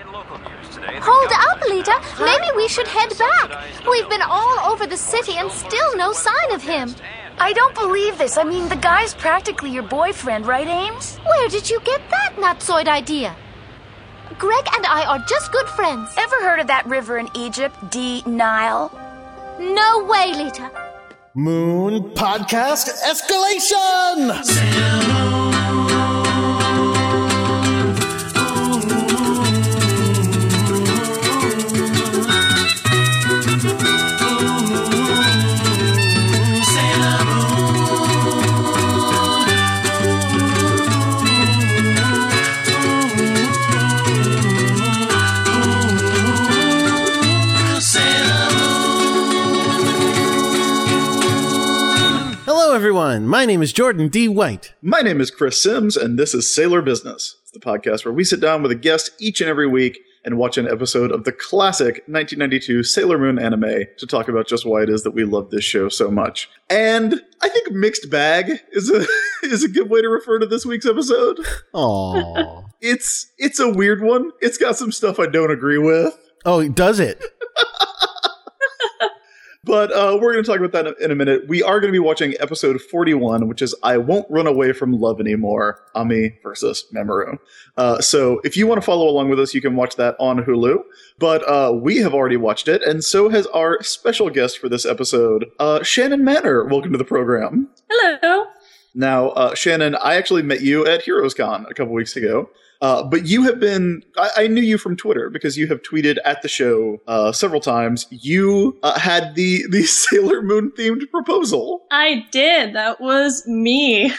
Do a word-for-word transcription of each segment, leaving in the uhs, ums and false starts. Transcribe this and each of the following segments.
In local news today, hold up, Lita. Maybe we should head back. We've been all over the city and still no sign of him. I don't believe this. I mean, the guy's practically your boyfriend, right, Ames? Where did you get that nutsoid idea? Greg and I are just good friends. Ever heard of that river in Egypt, D. Nile? No way, Lita. Moon Podcast Escalation! Sam. Everyone, my name is Jordan D. White. My name is Chris Sims, and this is Sailor Business. It's the podcast where we sit down with a guest each and every week and watch an episode of the classic nineteen ninety-two Sailor Moon anime to talk about just why it is that we love this show so much. And I think mixed bag is a is a good way to refer to this week's episode. Aww. It's it's a weird one. It's got some stuff I don't agree with. Oh, does it? But uh, we're going to talk about that in a minute. We are going to be watching episode forty-one, which is I Won't Run Away From Love Anymore, Ami versus Mamoru. Uh, so if you want to follow along with us, you can watch that on Hulu. But uh, we have already watched it, and so has our special guest for this episode, uh, Shannon Maynor. Welcome to the program. Hello. Now, uh, Shannon, I actually met you at HeroesCon a couple weeks ago. Uh, but you have been, I, I knew you from Twitter because you have tweeted at the show uh, several times. You uh, had the, the Sailor Moon themed proposal. I did. That was me.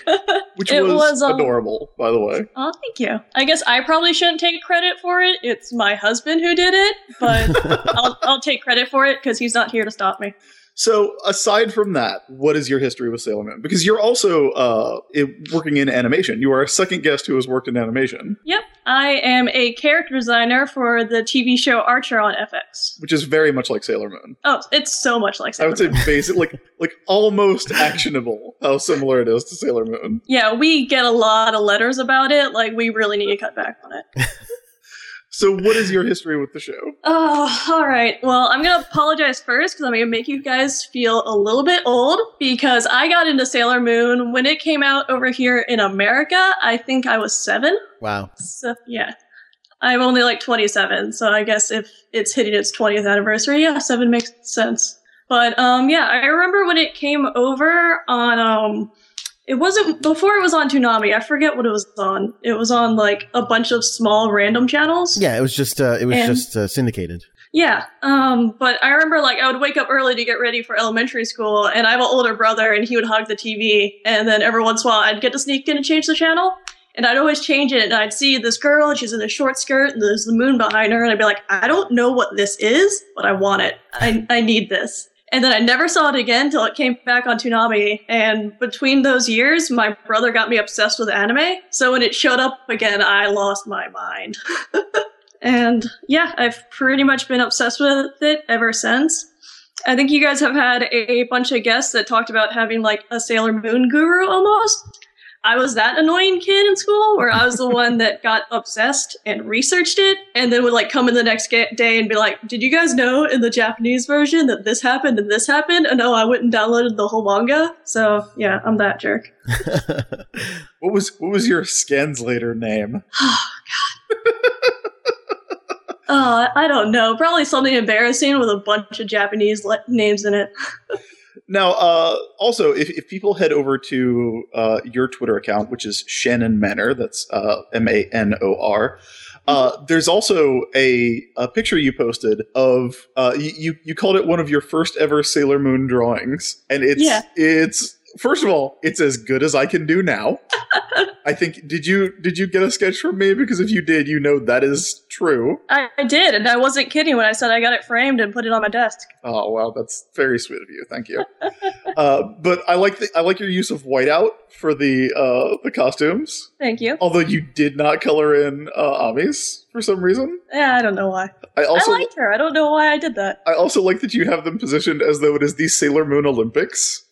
Which it was, was um, adorable, by the way. Oh, thank you. I guess I probably shouldn't take credit for it. It's my husband who did it, but I'll, I'll take credit for it because he's not here to stop me. So aside from that, what is your history with Sailor Moon? Because you're also uh, working in animation. You are a second guest who has worked in animation. Yep. I am a character designer for the T V show Archer on F X. Which is very much like Sailor Moon. Oh, it's so much like Sailor Moon. I would Moon. say basic, like, like almost actionable how similar it is to Sailor Moon. Yeah, we get a lot of letters about it. Like, we really need to cut back on it. So what is your history with the show? Oh, all right. Well, I'm going to apologize first because I'm going to make you guys feel a little bit old because I got into Sailor Moon when it came out over here in America. I think I was seven. Wow. So, yeah. I'm only like twenty-seven. So I guess if it's hitting its twentieth anniversary, yeah, seven makes sense. But um, yeah, I remember when it came over on... Um, It wasn't, before it was on Toonami, I forget what it was on. It was on, like, a bunch of small random channels. Yeah, it was just, uh, it was and, just uh, syndicated. Yeah, um, but I remember, like, I would wake up early to get ready for elementary school, and I have an older brother, and he would hog the T V, and then every once in a while, I'd get to sneak in and change the channel, and I'd always change it, and I'd see this girl, and she's in a short skirt, and there's the moon behind her, and I'd be like, I don't know what this is, but I want it. I, I need this. And then I never saw it again until it came back on Toonami. And between those years, my brother got me obsessed with anime. So when it showed up again, I lost my mind. And yeah, I've pretty much been obsessed with it ever since. I think you guys have had a bunch of guests that talked about having like a Sailor Moon guru almost. I was that annoying kid in school where I was the one that got obsessed and researched it and then would like come in the next ga- day and be like, did you guys know in the Japanese version that this happened and this happened? And no, I went and downloaded the whole manga. So yeah, I'm that jerk. What was what was your Scanslater name? Oh, God. uh, I don't know. Probably something embarrassing with a bunch of Japanese le- names in it. Now, uh, also, if, if people head over to uh, your Twitter account, which is Shannon Maynor, that's uh, M A N O R, uh, there's also a, a picture you posted of, uh, you, you called it one of your first ever Sailor Moon drawings. And it's, yeah. it's first of all, it's as good as I can do now. I think, did you did you get a sketch from me? Because if you did, you know that is true. I, I did, and I wasn't kidding when I said I got it framed and put it on my desk. Oh, wow, that's very sweet of you. Thank you. uh, but I like the, I like your use of whiteout for the uh, the costumes. Thank you. Although you did not color in uh, Ami's for some reason. Yeah, I don't know why. I, also, I liked her. I don't know why I did that. I also like that you have them positioned as though it is the Sailor Moon Olympics.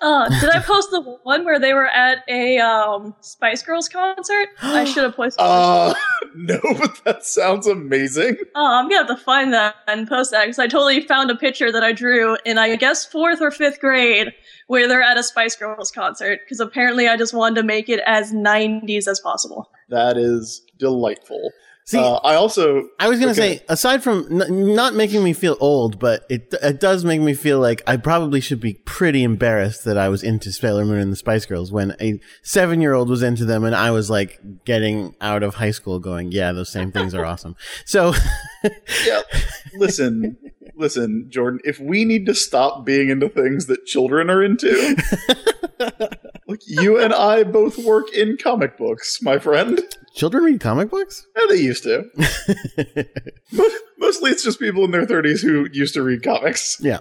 uh, did I post the one where they were at a um, Spice Girls concert? I should have posted. Uh, didn't know, but that sounds amazing. Oh, I'm going to have to find that and post that, because I totally found a picture that I drew in, I guess, fourth or fifth grade, where they're at a Spice Girls concert, because apparently I just wanted to make it as nineties as possible. That is delightful. See, uh, I also... I was going to okay. say, aside from n- not making me feel old, but it it does make me feel like I probably should be pretty embarrassed that I was into Sailor Moon and the Spice Girls when a seven-year-old was into them and I was, like, getting out of high school going, yeah, those same things are awesome. So... yeah, listen, listen, Jordan, if we need to stop being into things that children are into... Look, you and I both work in comic books, my friend. Children read comic books? Yeah, they used to. Mostly it's just people in their thirties who used to read comics. Yeah.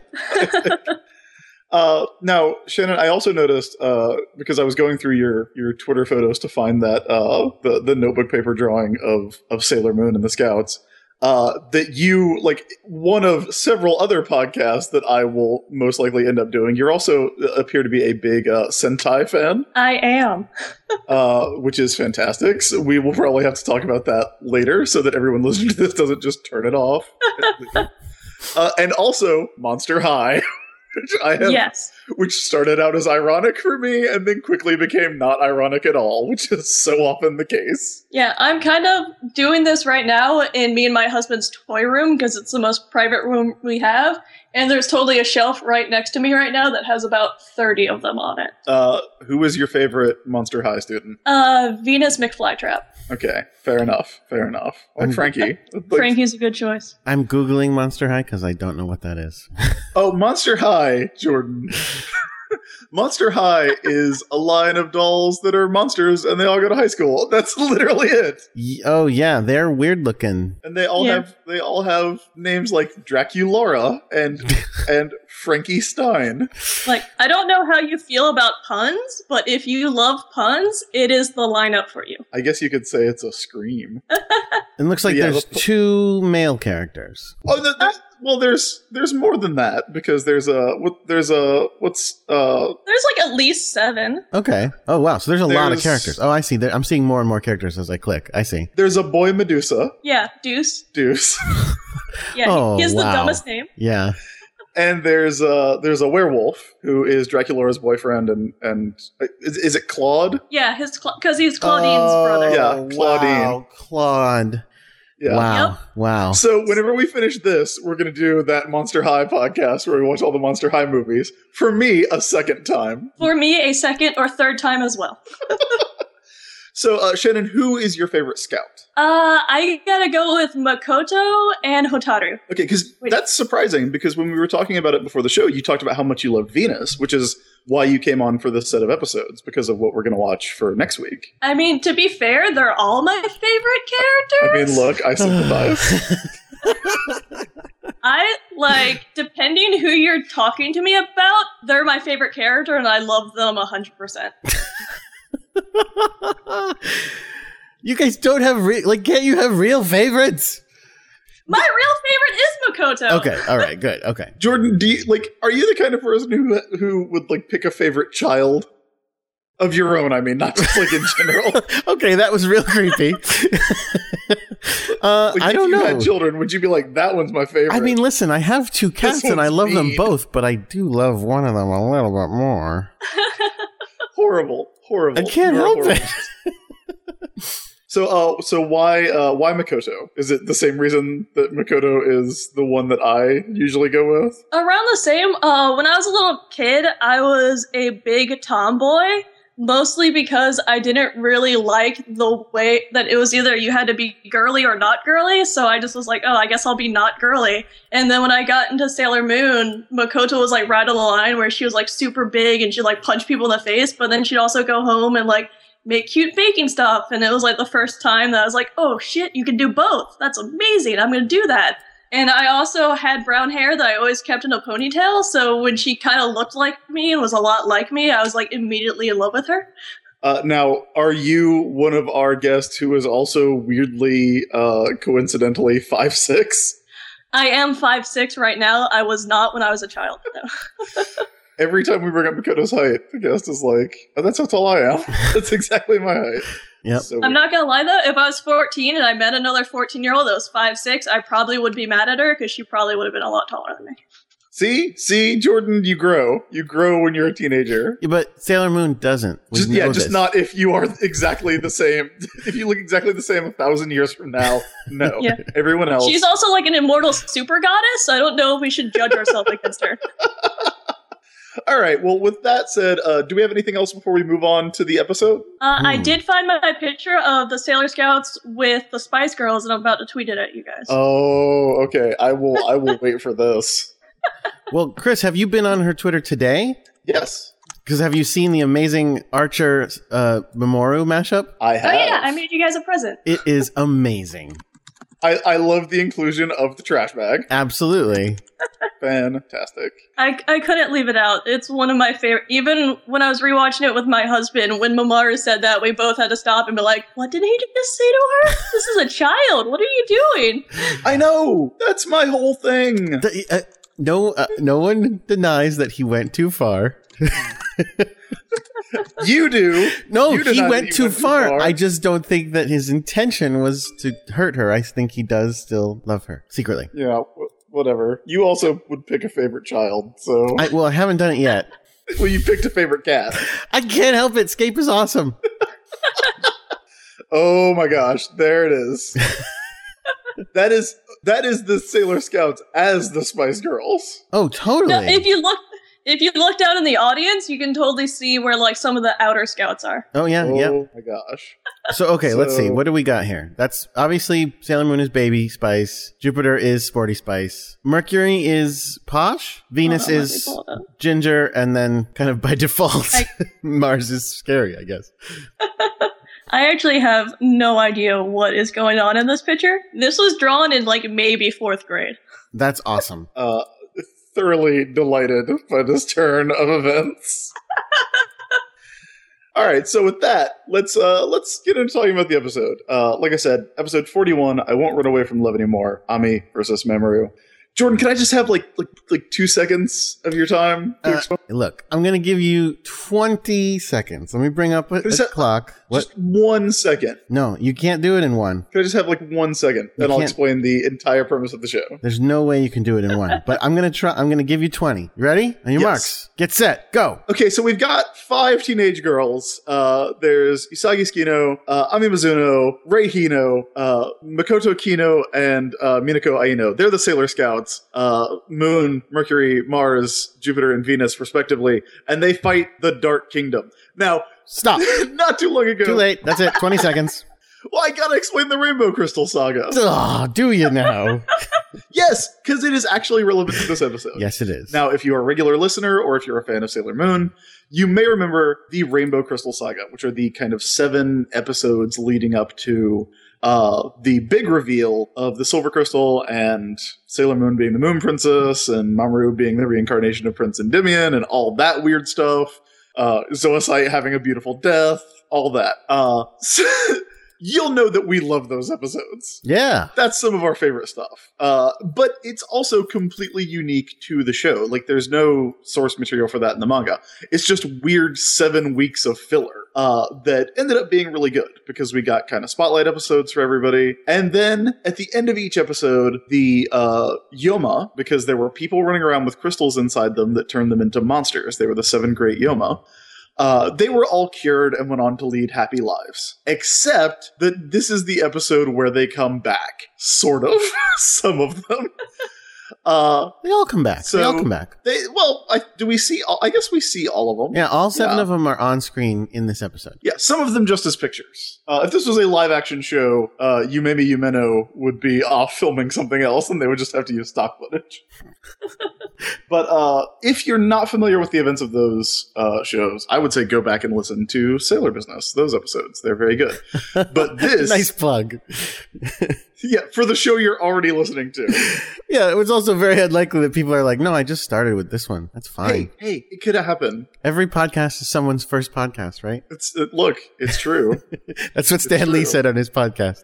uh, now, Shannon, I also noticed, uh, because I was going through your, your Twitter photos to find that uh, the, the notebook paper drawing of, of Sailor Moon and the Scouts, uh, that you, like, one of several other podcasts that I will most likely end up doing, you also appear to be a big uh, Sentai fan. I am. uh, which is fantastic. So we will probably have to talk about that later so that everyone listening to this doesn't just turn it off. uh, and also, Monster High. Which I have, yes. Which started out as ironic for me and then quickly became not ironic at all, which is so often the case. Yeah, I'm kind of doing this right now in me and my husband's toy room because it's the most private room we have. And there's totally a shelf right next to me right now that has about thirty of them on it. Uh, who is your favorite Monster High student? Uh, Venus McFlytrap. Okay, fair enough, fair enough. Like I'm, Frankie. Like, Frankie's a good choice. I'm Googling Monster High because I don't know what that is. Oh, Monster High, Jordan. Monster High is a line of dolls that are monsters and they all go to high school. That's literally it. Oh yeah, they're weird looking. And they all yeah. have they all have names like Draculaura and and Frankie Stein. Like, I don't know how you feel about puns, but if you love puns, it is the lineup for you. I guess you could say it's a scream. It looks like yeah, there's the... two male characters. Oh, no, there's Well, there's there's more than that because there's a what there's a what's uh there's like at least seven. Okay. Oh wow. So there's a there's, lot of characters. Oh, I see. There, I'm seeing more and more characters as I click. I see. There's a boy Medusa. Yeah, Deuce. Deuce. yeah, oh, he has wow. the dumbest name. Yeah. And there's a there's a werewolf who is Draculaura's boyfriend, and and is, is it Claude? Yeah, his because he's Claudine's oh, brother. Yeah, Claudine. Wow, Claude. Yeah. Wow. Yep. Wow. So whenever we finish this, we're going to do that Monster High podcast where we watch all the Monster High movies. For me, a second time. For me, a second or third time as well. So, uh, Shannon, who is your favorite scout? Uh, I gotta go with Makoto and Hotaru. Okay, because that's surprising, because when we were talking about it before the show, you talked about how much you loved Venus, which is why you came on for this set of episodes, because of what we're going to watch for next week. I mean, to be fair, they're all my favorite characters. I mean, look, I sympathize. I, like, depending who you're talking to me about, they're my favorite character, and I love them one hundred percent. You guys don't have re- like can't you have real favorites? My real favorite is Makoto. Okay, all right, good. Okay, Jordan, do you, like are you the kind of person who who would like pick a favorite child of your own? I mean, not just like in general. Okay, that was real creepy. uh, like, I don't know. If you had children, would you be like that one's my favorite? I mean, listen, I have two cats and I love mean. them both, but I do love one of them a little bit more. Horrible. Horrible. I can't help it. so, uh, so why, uh, why Makoto? Is it the same reason that Makoto is the one that I usually go with? Around the same. Uh, when I was a little kid, I was a big tomboy, mostly because I didn't really like the way that it was either you had to be girly or not girly. So I just was like, oh, I guess I'll be not girly. And then when I got into Sailor Moon, Makoto was like right on the line where she was like super big and she'd like punch people in the face. But then she'd also go home and like make cute baking stuff. And it was like the first time that I was like, oh shit, you can do both. That's amazing. I'm going to do that. And I also had brown hair that I always kept in a ponytail, so when she kind of looked like me and was a lot like me, I was, like, immediately in love with her. Uh, now, are you one of our guests who is also weirdly, uh, coincidentally, five foot six? I am five foot six right now. I was not when I was a child, though. Every time we bring up Makoto's height, the guest is like, oh, that's how tall I am. That's exactly my height. Yep. So, I'm not going to lie, though. If I was fourteen and I met another fourteen-year-old that was five six, I probably would be mad at her because she probably would have been a lot taller than me. See? See, Jordan, you grow. You grow when you're a teenager. Yeah, but Sailor Moon doesn't. Just, yeah, just this. Not if you are exactly the same. If you look exactly the same a thousand years from now, no. Yeah. Everyone else. She's also like an immortal super goddess. So I don't know if we should judge ourselves against her. All right. Well, with that said, uh, do we have anything else before we move on to the episode? Uh, hmm. I did find my picture of the Sailor Scouts with the Spice Girls, and I'm about to tweet it at you guys. Oh, okay. I will. I will wait for this. Well, Chris, have you been on her Twitter today? Yes. Because have you seen the amazing Archer uh, Mamoru mashup? I have. Oh yeah, I made you guys a present. It is amazing. I, I love the inclusion of the trash bag. Absolutely. Fantastic. I, I couldn't leave it out. It's one of my favorite. Even when I was rewatching it with my husband, when Mamoru said that, we both had to stop and be like, what did he just say to her? This is a child. What are you doing? I know. That's my whole thing. The, uh, no, uh, no one denies that he went too far. You do. No, you he went, too, went far. too far. I just don't think that his intention was to hurt her. I think he does still love her secretly. Yeah, w- whatever. You also would pick a favorite child, so. I, well, I haven't done it yet. Well, you picked a favorite cat. I can't help it. Scape is awesome. Oh my gosh, there it is. That is that is the Sailor Scouts as the Spice Girls. Oh, totally. No, if you look. If you look down in the audience, you can totally see where, like, some of the outer scouts are. Oh, yeah, oh, yeah. Oh, my gosh. So, okay, so, let's see. What do we got here? That's, obviously, Sailor Moon is Baby Spice. Jupiter is Sporty Spice. Mercury is Posh. Venus oh, is Ginger. And then, kind of by default, I, Mars is Scary, I guess. I actually have no idea what is going on in this picture. This was drawn in, like, maybe fourth grade. That's awesome. uh Thoroughly delighted by this turn of events. All right, so with that, let's uh, let's get into talking about the episode. Uh, like I said, episode forty-one. I won't run away from love anymore. Ami versus Mamoru. Jordan, can I just have like like like two seconds of your time? To uh, explain? Look, I'm going to give you twenty seconds. Let me bring up a, a ha- clock. What? Just one second. No, you can't do it in one. Can I just have like one second, you and I'll explain the entire premise of the show. There's no way you can do it in one, but I'm going to try. I'm going to give you twenty. You ready? On your yes. marks, get set, go. Okay, so we've got five teenage girls. Uh, there's Usagi Tsukino, uh, Ami Mizuno, Rei Hino, uh, Makoto Kino, and uh, Minako Aino. They're the Sailor Scouts. Uh, Moon, Mercury, Mars, Jupiter, and Venus, respectively, and they fight the Dark Kingdom. Now, stop. Not too long ago. Too late. That's it. twenty seconds. Well, I gotta explain the Rainbow Crystal Saga. Oh, do you now? Yes, because it is actually relevant to this episode. Yes, it is. Now, if you're a regular listener or if you're a fan of Sailor Moon, you may remember the Rainbow Crystal Saga, which are the kind of seven episodes leading up to Uh, the big reveal of the Silver Crystal and Sailor Moon being the Moon Princess and Mamoru being the reincarnation of Prince Endymion and all that weird stuff. Uh, Zoisite having a beautiful death. All that. Uh, so you'll know that we love those episodes. Yeah. That's some of our favorite stuff. Uh, but it's also completely unique to the show. Like, there's no source material for that in the manga. It's just weird seven weeks of filler. Uh, that ended up being really good because we got kind of spotlight episodes for everybody. And then at the end of each episode, the uh, Yoma, because there were people running around with crystals inside them that turned them into monsters. They were the seven great Yoma. Uh, they were all cured and went on to lead happy lives. Except that this is the episode where they come back. Sort of. Some of them. Uh, they all come back. So they all come back. They, well, I, do we see all, I guess we see all of them. Yeah, all seven yeah. of them are on screen in this episode. Yeah, some of them just as pictures. Uh, if this was a live-action show, uh, Yumemi Yumeno would be off filming something else, and they would just have to use stock footage. But uh, if you're not familiar with the events of those uh, shows, I would say go back and listen to Sailor Business. Those episodes, they're very good. But this... Nice plug. Yeah, for the show you're already listening to. Yeah, it was also very unlikely that people are like, no, I just started with this one. That's fine. Hey, hey, it could have happened. Every podcast is someone's first podcast, right? It's it, Look, it's true. That's what Stan Lee said on his podcast.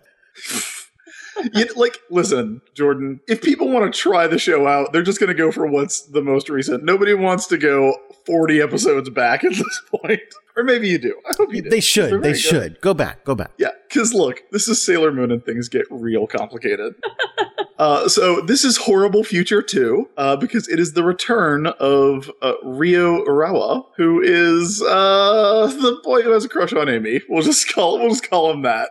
You, like, listen, Jordan, if people want to try the show out, they're just going to go for what's the most recent. Nobody wants to go forty episodes back at this point. Or maybe you do. I hope you do. They should. They should. Good. Go back. Go back. Yeah, because look, this is Sailor Moon and things get real complicated. Uh, so this is Horrible Future two, uh, because it is the return of uh, Ryo Urawa, who is uh, the boy who has a crush on Amy. We'll just call, we'll just call him that.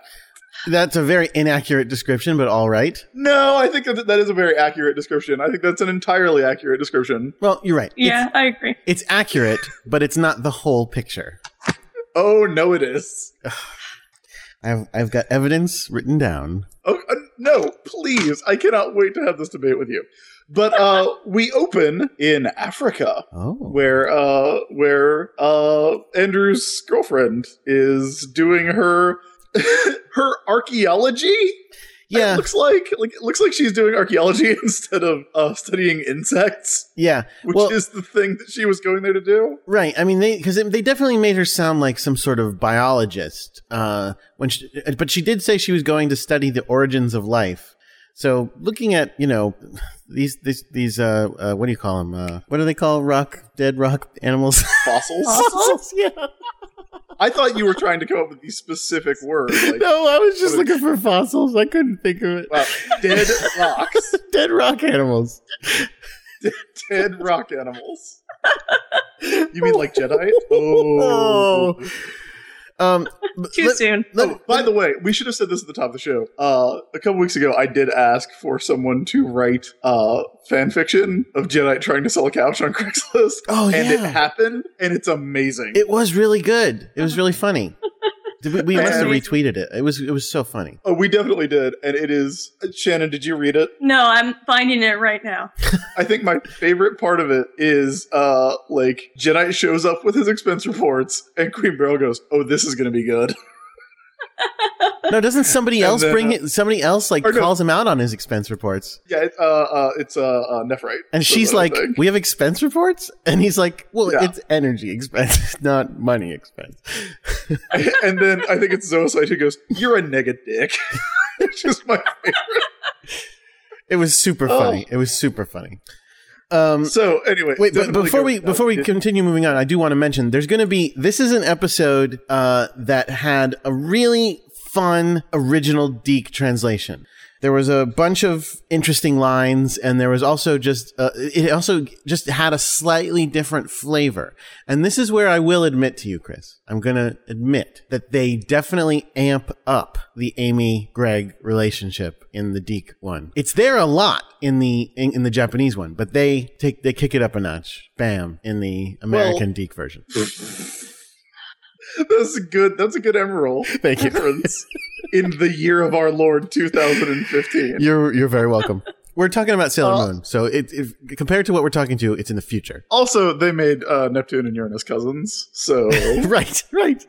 That's a very inaccurate description, but all right. No, I think that that is a very accurate description. I think that's an entirely accurate description. Well, you're right. Yeah, it's, I agree. It's accurate, but it's not the whole picture. Oh, no, it is. I've I've got evidence written down. Oh, uh, no, please. I cannot wait to have this debate with you. But uh, we open in Africa, oh. where uh, where uh, Andrew's girlfriend is doing her... her archaeology? Yeah. It looks like, like it looks like she's doing archaeology instead of uh, studying insects. Yeah. Which well, is the thing that she was going there to do. Right. I mean, they because they definitely made her sound like some sort of biologist. Uh, when she, but she did say she was going to study the origins of life. So looking at, you know, these, these, these uh, uh, what do you call them? Uh, what do they call rock, dead rock animals? Fossils? Fossils, yeah. I thought you were trying to come up with these specific words. Like, no, I was just looking for fossils. I couldn't think of it. Wow. Dead rocks. Dead rock animals. Dead, dead rock animals. You mean like Jedi? Oh. oh. Um, Too let, soon. Let, oh, by the way, we should have said this at the top of the show. Uh, a couple weeks ago, I did ask for someone to write uh, fan fiction of Jedi trying to sell a couch on Craigslist. Oh, and yeah. it happened, and it's amazing. It was really good. It was really funny. We, we must have retweeted it. It was it was so funny. Oh, we definitely did, and it is. Shannon, did you read it? No, I'm finding it right now. I think my favorite part of it is uh, like Jedi shows up with his expense reports, and Queen Beryl goes, "Oh, this is going to be good." No, doesn't somebody else then, bring it? Somebody else like calls no. him out on his expense reports. Yeah, it, uh, uh, it's uh, uh, Nephrite. And she's like, "We have expense reports," and he's like, "Well, yeah. It's energy expense, not money expense." And then I think it's Zoisite who goes, "You're a nega dick." It's just my favorite. It was super oh. funny. It was super funny. Um, so anyway, wait, but before we, before we continue moving on, I do want to mention there's going to be, this is an episode, uh, that had a really fun original Deke translation. There was a bunch of interesting lines and there was also just, uh, it also just had a slightly different flavor. And this is where I will admit to you, Chris, I'm going to admit that they definitely amp up the Amy Greg relationship in the Deke one. It's there a lot in the in, in the Japanese one, but they take they kick it up a notch. Bam, in the American well, Deke version. That's good. That's a good Emerald. Thank you. In the year of our Lord two thousand fifteen. You're you're very welcome. We're talking about Sailor uh, Moon, so it, it compared to what we're talking to, it's in the future. Also, they made uh, Neptune and Uranus cousins, so right, right,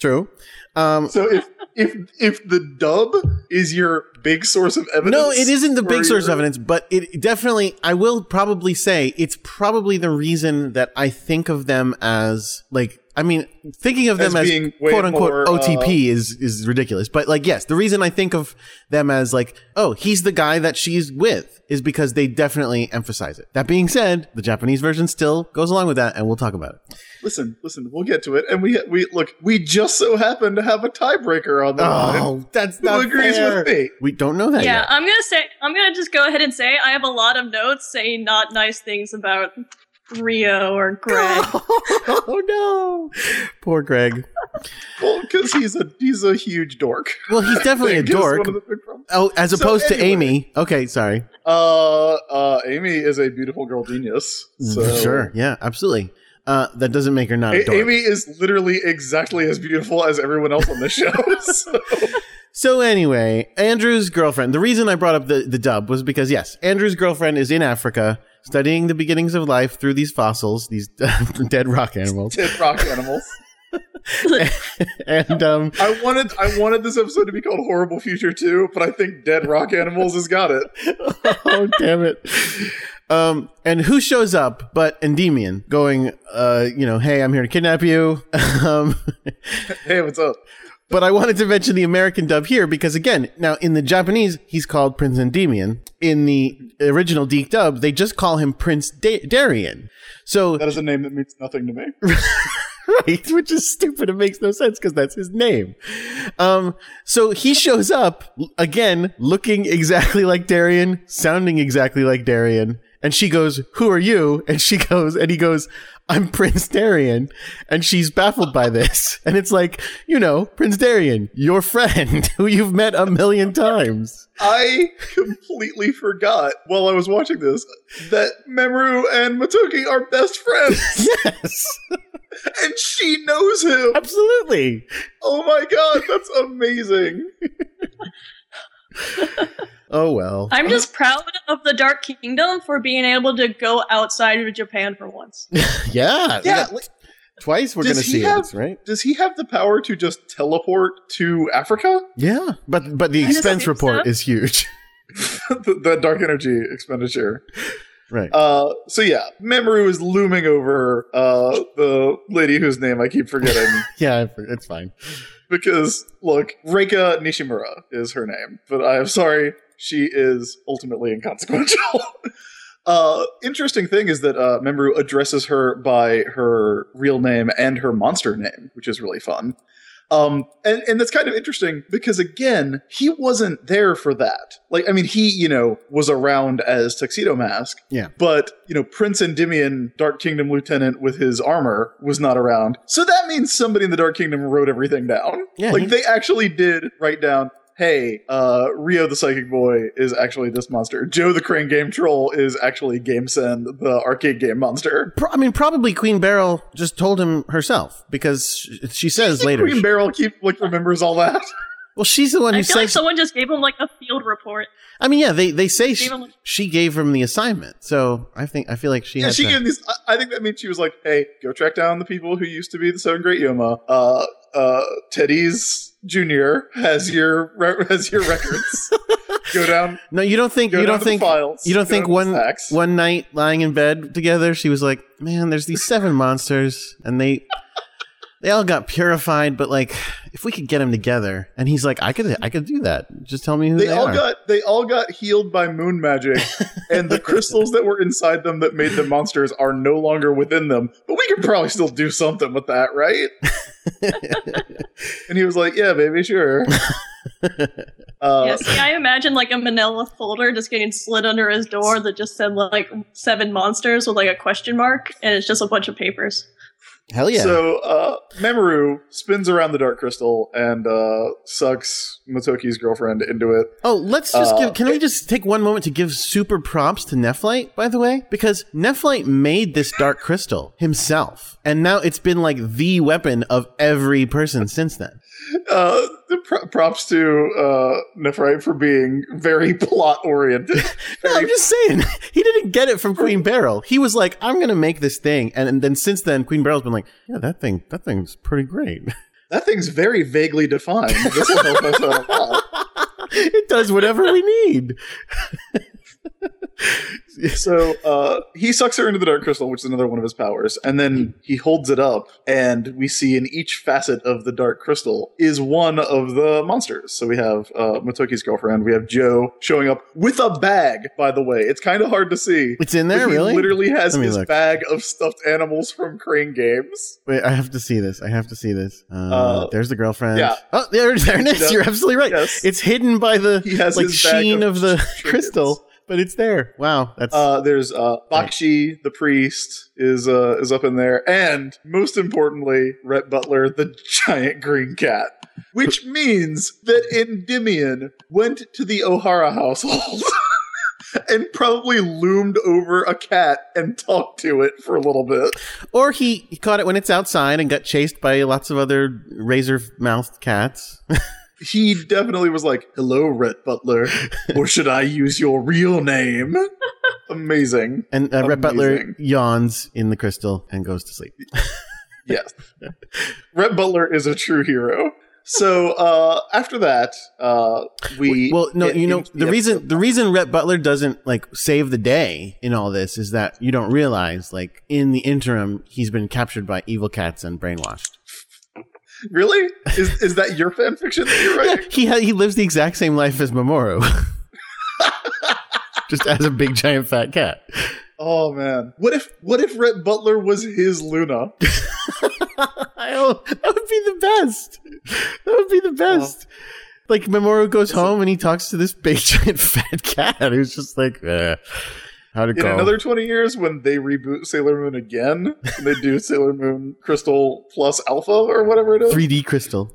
true. Um, so if if if the dub is your big source of evidence, no, it isn't the big source of evidence, but it definitely. I will probably say it's probably the reason that I think of them as like. I mean, thinking of them as, as quote unquote more, O T P uh, is, is ridiculous. But like, yes, the reason I think of them as like, oh, he's the guy that she's with is because they definitely emphasize it. That being said, the Japanese version still goes along with that. And we'll talk about it. Listen, listen, we'll get to it. And we, we look, we just so happen to have a tiebreaker on that. Oh, one. That's not Who agrees fair. With me? We don't know that. Yeah. Yet. I'm going to say, I'm going to just go ahead and say, I have a lot of notes saying not nice things about Rio or Greg. Oh no, poor Greg. Well, because he's a he's a huge dork. Well, he's definitely a dork. Oh, as so opposed anyway. to Amy. Okay, sorry. Uh, uh, Amy is a beautiful girl genius. So. Sure, yeah, absolutely. Uh, that doesn't make her not a, a dork. Amy is literally exactly as beautiful as everyone else on the show. So. So anyway, Andrew's girlfriend. The reason I brought up the, the dub was because yes, Andrew's girlfriend is in Africa. Studying the beginnings of life through these fossils, these uh, dead rock animals. Dead rock animals. and, and um, I wanted I wanted this episode to be called Horrible Future two, but I think Dead Rock Animals has got it. Oh, damn it. Um, and who shows up but Endymion going, uh, you know, hey, I'm here to kidnap you. um, hey, what's up? But I wanted to mention the American dub here because, again, now in the Japanese, he's called Prince Endymion. In the original Deke dub, they just call him Prince da- Darien. So that is a name that means nothing to me. Right, which is stupid. It makes no sense because that's his name. Um, so he shows up, again, looking exactly like Darien, sounding exactly like Darien. And she goes, who are you? And she goes, and he goes, I'm Prince Darien. And she's baffled by this. And it's like, you know, Prince Darien, your friend who you've met a million times. I completely forgot while I was watching this that Mamoru and Motoki are best friends. Yes. And she knows him. Absolutely. Oh my God, that's amazing. Oh, well. I'm just proud of the Dark Kingdom for being able to go outside of Japan for once. yeah. yeah. Like, twice we're going to see have, this, right? Does he have the power to just teleport to Africa? Yeah. But but the I expense report so. is huge. the, the dark energy expenditure. Right. Uh, so, yeah. Mamoru is looming over uh, the lady whose name I keep forgetting. Yeah, it's fine. Because, look, Reika Nishimura is her name. But I am sorry. She is ultimately inconsequential. uh, interesting thing is that uh, Mamoru addresses her by her real name and her monster name, which is really fun. Um, and, and that's kind of interesting because, again, he wasn't there for that. Like, I mean, he, you know, was around as Tuxedo Mask. Yeah. But, you know, Prince Endymion, Dark Kingdom Lieutenant with his armor was not around. So that means somebody in the Dark Kingdom wrote everything down. Yeah, like, he- they actually did write down... Hey, uh, Ryo the Psychic Boy is actually this monster. Joe the Crane Game Troll is actually GameSend, the arcade game monster. Pro- I mean, probably Queen Beryl just told him herself because she, she says later. Queen she- Beryl keep like remembers all that. Well, she's the one who I feel says. Like someone just gave him like a field report. I mean, yeah, they they say she, like- she gave him the assignment, so I think I feel like she. Yeah, she to- gave these. I think that means she was like, "Hey, go track down the people who used to be the Seven Great Yoma." Uh, uh, Teddy's. Junior has your has your records. Go down. No, you don't think you don't think files, you don't think one one night lying in bed together, she was like, "Man, there's these seven monsters, and they they all got purified. But like, if we could get them together," and he's like, "I could I could do that. Just tell me who they, they all are." got. They all got healed by moon magic, and the crystals that were inside them that made them monsters are no longer within them. But we could probably still do something with that, right? And he was like, yeah, baby, sure. uh, yeah, see, I imagine like a manila folder just getting slid under his door that just said like seven monsters with like a question mark, and it's just a bunch of papers. Hell yeah. So uh, Mamoru spins around the Dark Crystal and uh, sucks Motoki's girlfriend into it. Oh, let's just uh, give... Can we just take one moment to give super props to Nephrite, by the way? Because Nephrite made this Dark Crystal himself. And now it's been like the weapon of every person since then. Uh, pr- props to uh, Nephrite for being very plot-oriented. No, I'm just saying. He didn't get it from Queen Beryl. He was like, I'm going to make this thing. And, and then since then, Queen Beryl's been like, yeah, that thing, that thing's pretty great. That thing's very vaguely defined. This will help us out a lot. It does whatever we need. So uh, he sucks her into the Dark Crystal, which is another one of his powers, and then he holds it up, and we see in each facet of the Dark Crystal is one of the monsters. So we have uh, Motoki's girlfriend, we have Joe showing up with a bag, by the way. It's kind of hard to see. It's in there, he really? He literally has his look. Bag of stuffed animals from Crane Games. Wait, I have to see this. I have to see this. Uh, uh, there's the girlfriend. Yeah. Oh, there, there it is. Yep. You're absolutely right. Yes. It's hidden by the he has like, sheen of, of the trinkets. Crystal. But it's there. Wow. That's uh, there's uh, Bakshi, the priest, is uh, is up in there. And most importantly, Rhett Butler, the giant green cat. Which means that Endymion went to the O'Hara household and probably loomed over a cat and talked to it for a little bit. Or he, he caught it when it's outside and got chased by lots of other razor-mouthed cats. He definitely was like, hello, Rhett Butler, or should I use your real name? Amazing. And uh, Rhett Butler yawns in the crystal and goes to sleep. Yes. Rhett Butler is a true hero. So uh, after that, uh, we well, no, you know the, the reason the reason Rhett Butler doesn't like save the day in all this is that you don't realize like in the interim he's been captured by evil cats and brainwashed. Really? Is is that your fan fiction that you're writing? Yeah, he ha- he lives the exact same life as Mamoru. Just as a big giant fat cat. Oh man. What if what if Rhett Butler was his Luna? I that would be the best. That would be the best. Oh. Like Mamoru goes Is home it? and he talks to this big giant fat cat who's just like, eh, how'd it go? In another twenty years when they reboot Sailor Moon again, and they do Sailor Moon Crystal plus Alpha or whatever it is. three D Crystal.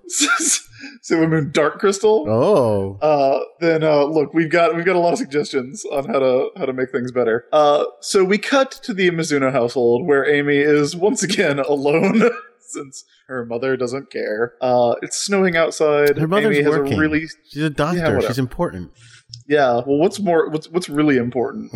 Sailor Moon Dark Crystal. Oh. Uh, then uh, look, we've got we've got a lot of suggestions on how to how to make things better. Uh, so we cut to the Mizuno household where Amy is once again alone since her mother doesn't care. Uh, it's snowing outside. Her mother's Amy has working. A really, she's a doctor. Yeah, she's important. Yeah. Well, what's more? What's what's really important?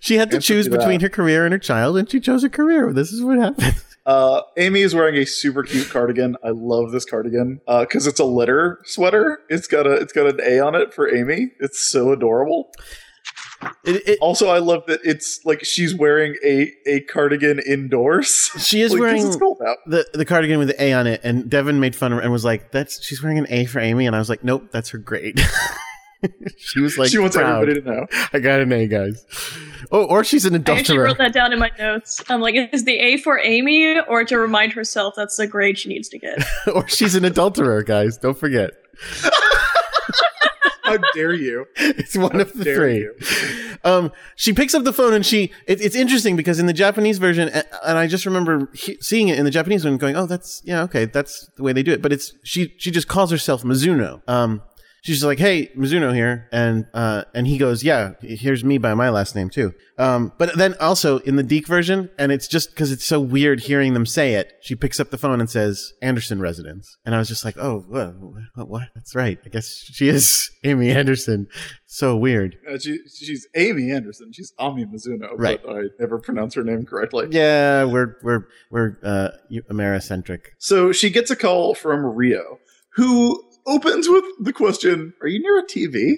She had to Answer choose to between her career and her child, and she chose her career. This is what happened. Uh, Amy is wearing a super cute cardigan. I love this cardigan because uh, it's a letter sweater. It's got a it's got an A on it for Amy. It's so adorable. It, it, also, I love that it's like she's wearing a, a cardigan indoors. She is like, wearing the, the cardigan with the A on it. And Devin made fun of her and was like, "That's she's wearing an A for Amy." And I was like, "Nope, that's her grade." She was like, she wants proud. Everybody to know. I got an A, guys. Oh, or she's an adulterer. I actually wrote that down in my notes. I'm like, is the A for Amy or to remind herself that's the grade she needs to get? Or she's an adulterer, guys. Don't forget. How dare you? It's one How of the three. You. Um, she picks up the phone and she, it, it's interesting because in the Japanese version, and, and I just remember he, seeing it in the Japanese one going, oh, that's, yeah, okay, that's the way they do it. But it's, she, she just calls herself Mizuno. Um, She's like, hey, Mizuno here. And uh, and he goes, yeah, here's me by my last name, too. Um, but then also in the Deke version, and it's just because it's so weird hearing them say it, she picks up the phone and says, Anderson residence. And I was just like, oh, what? what? That's right. I guess she is Amy Anderson. So weird. Uh, she, she's Amy Anderson. She's Ami Mizuno, right. But I never pronounce her name correctly. Yeah, we're, we're, we're uh, Ameri-centric. So she gets a call from Ryo, who... opens with the question, are you near a T V?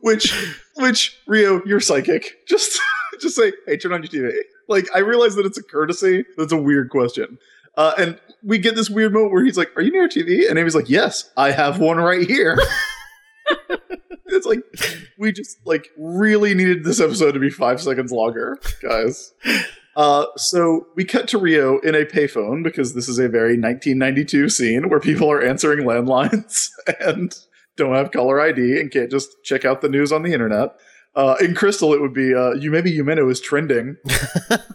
which, which, Ryo, you're psychic. Just just say, hey, turn on your T V. Like, I realize that it's a courtesy. That's a weird question. Uh, and we get this weird moment where he's like, are you near a T V? And Amy's like, yes, I have one right here. It's like, we just, like, really needed this episode to be five seconds longer, guys. Uh, so we cut to Ryo in a payphone because this is a very nineteen ninety-two scene where people are answering landlines and don't have caller I D and can't just check out the news on the internet. Uh, in Crystal, it would be, uh, Umemi Umeno is trending.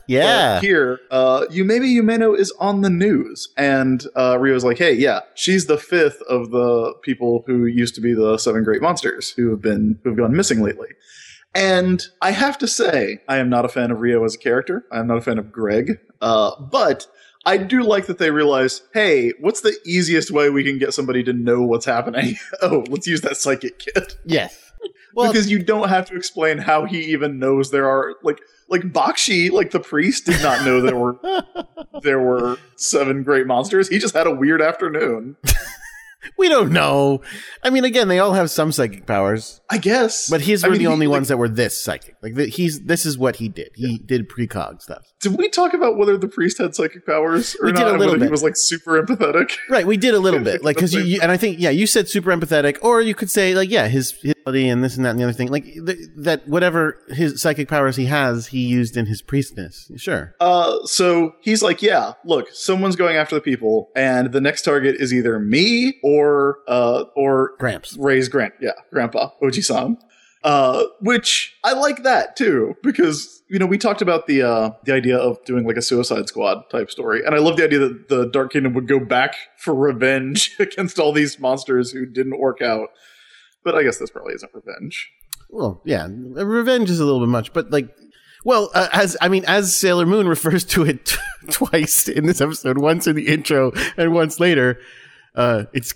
Yeah. But here, uh, Umemi Umeno is on the news. And, uh, Ryo's like, hey, yeah, she's the fifth of the people who used to be the seven great monsters who have been, who've gone missing lately. And I have to say, I am not a fan of Ryo as a character. I am not a fan of Greg. Uh, but I do like that they realize, hey, what's the easiest way we can get somebody to know what's happening? Oh, let's use that psychic kid. Yes. Well, because you don't have to explain how he even knows there are, like, like Bakshi, like the priest, did not know there were there were seven great monsters. He just had a weird afternoon. We don't know. I mean, again, they all have some psychic powers, I guess. But his were I mean, the only he, like, ones that were this psychic. Like the, he's, this is what he did. He yeah. did precog stuff. Did we talk about whether the priest had psychic powers or we not? Did a little and bit. He was like super empathetic. Right, we did a little bit, like because you, you and I think yeah, you said super empathetic, or you could say like yeah, his his ability and this and that and the other thing, like th- that whatever his psychic powers he has, he used in his priestness. Sure. Uh, so he's like, yeah, look, someone's going after the people, and the next target is either me or. Or uh, or Gramps. Ray's grand, yeah, Grandpa Oji-san, uh, which I like that too because you know we talked about the uh, the idea of doing like a Suicide Squad type story, and I love the idea that the Dark Kingdom would go back for revenge against all these monsters who didn't work out. But I guess this probably isn't revenge. Well, yeah, revenge is a little bit much, but like. Well, uh, as I mean, as Sailor Moon refers to it t- twice in this episode, once in the intro and once later. Uh, it's,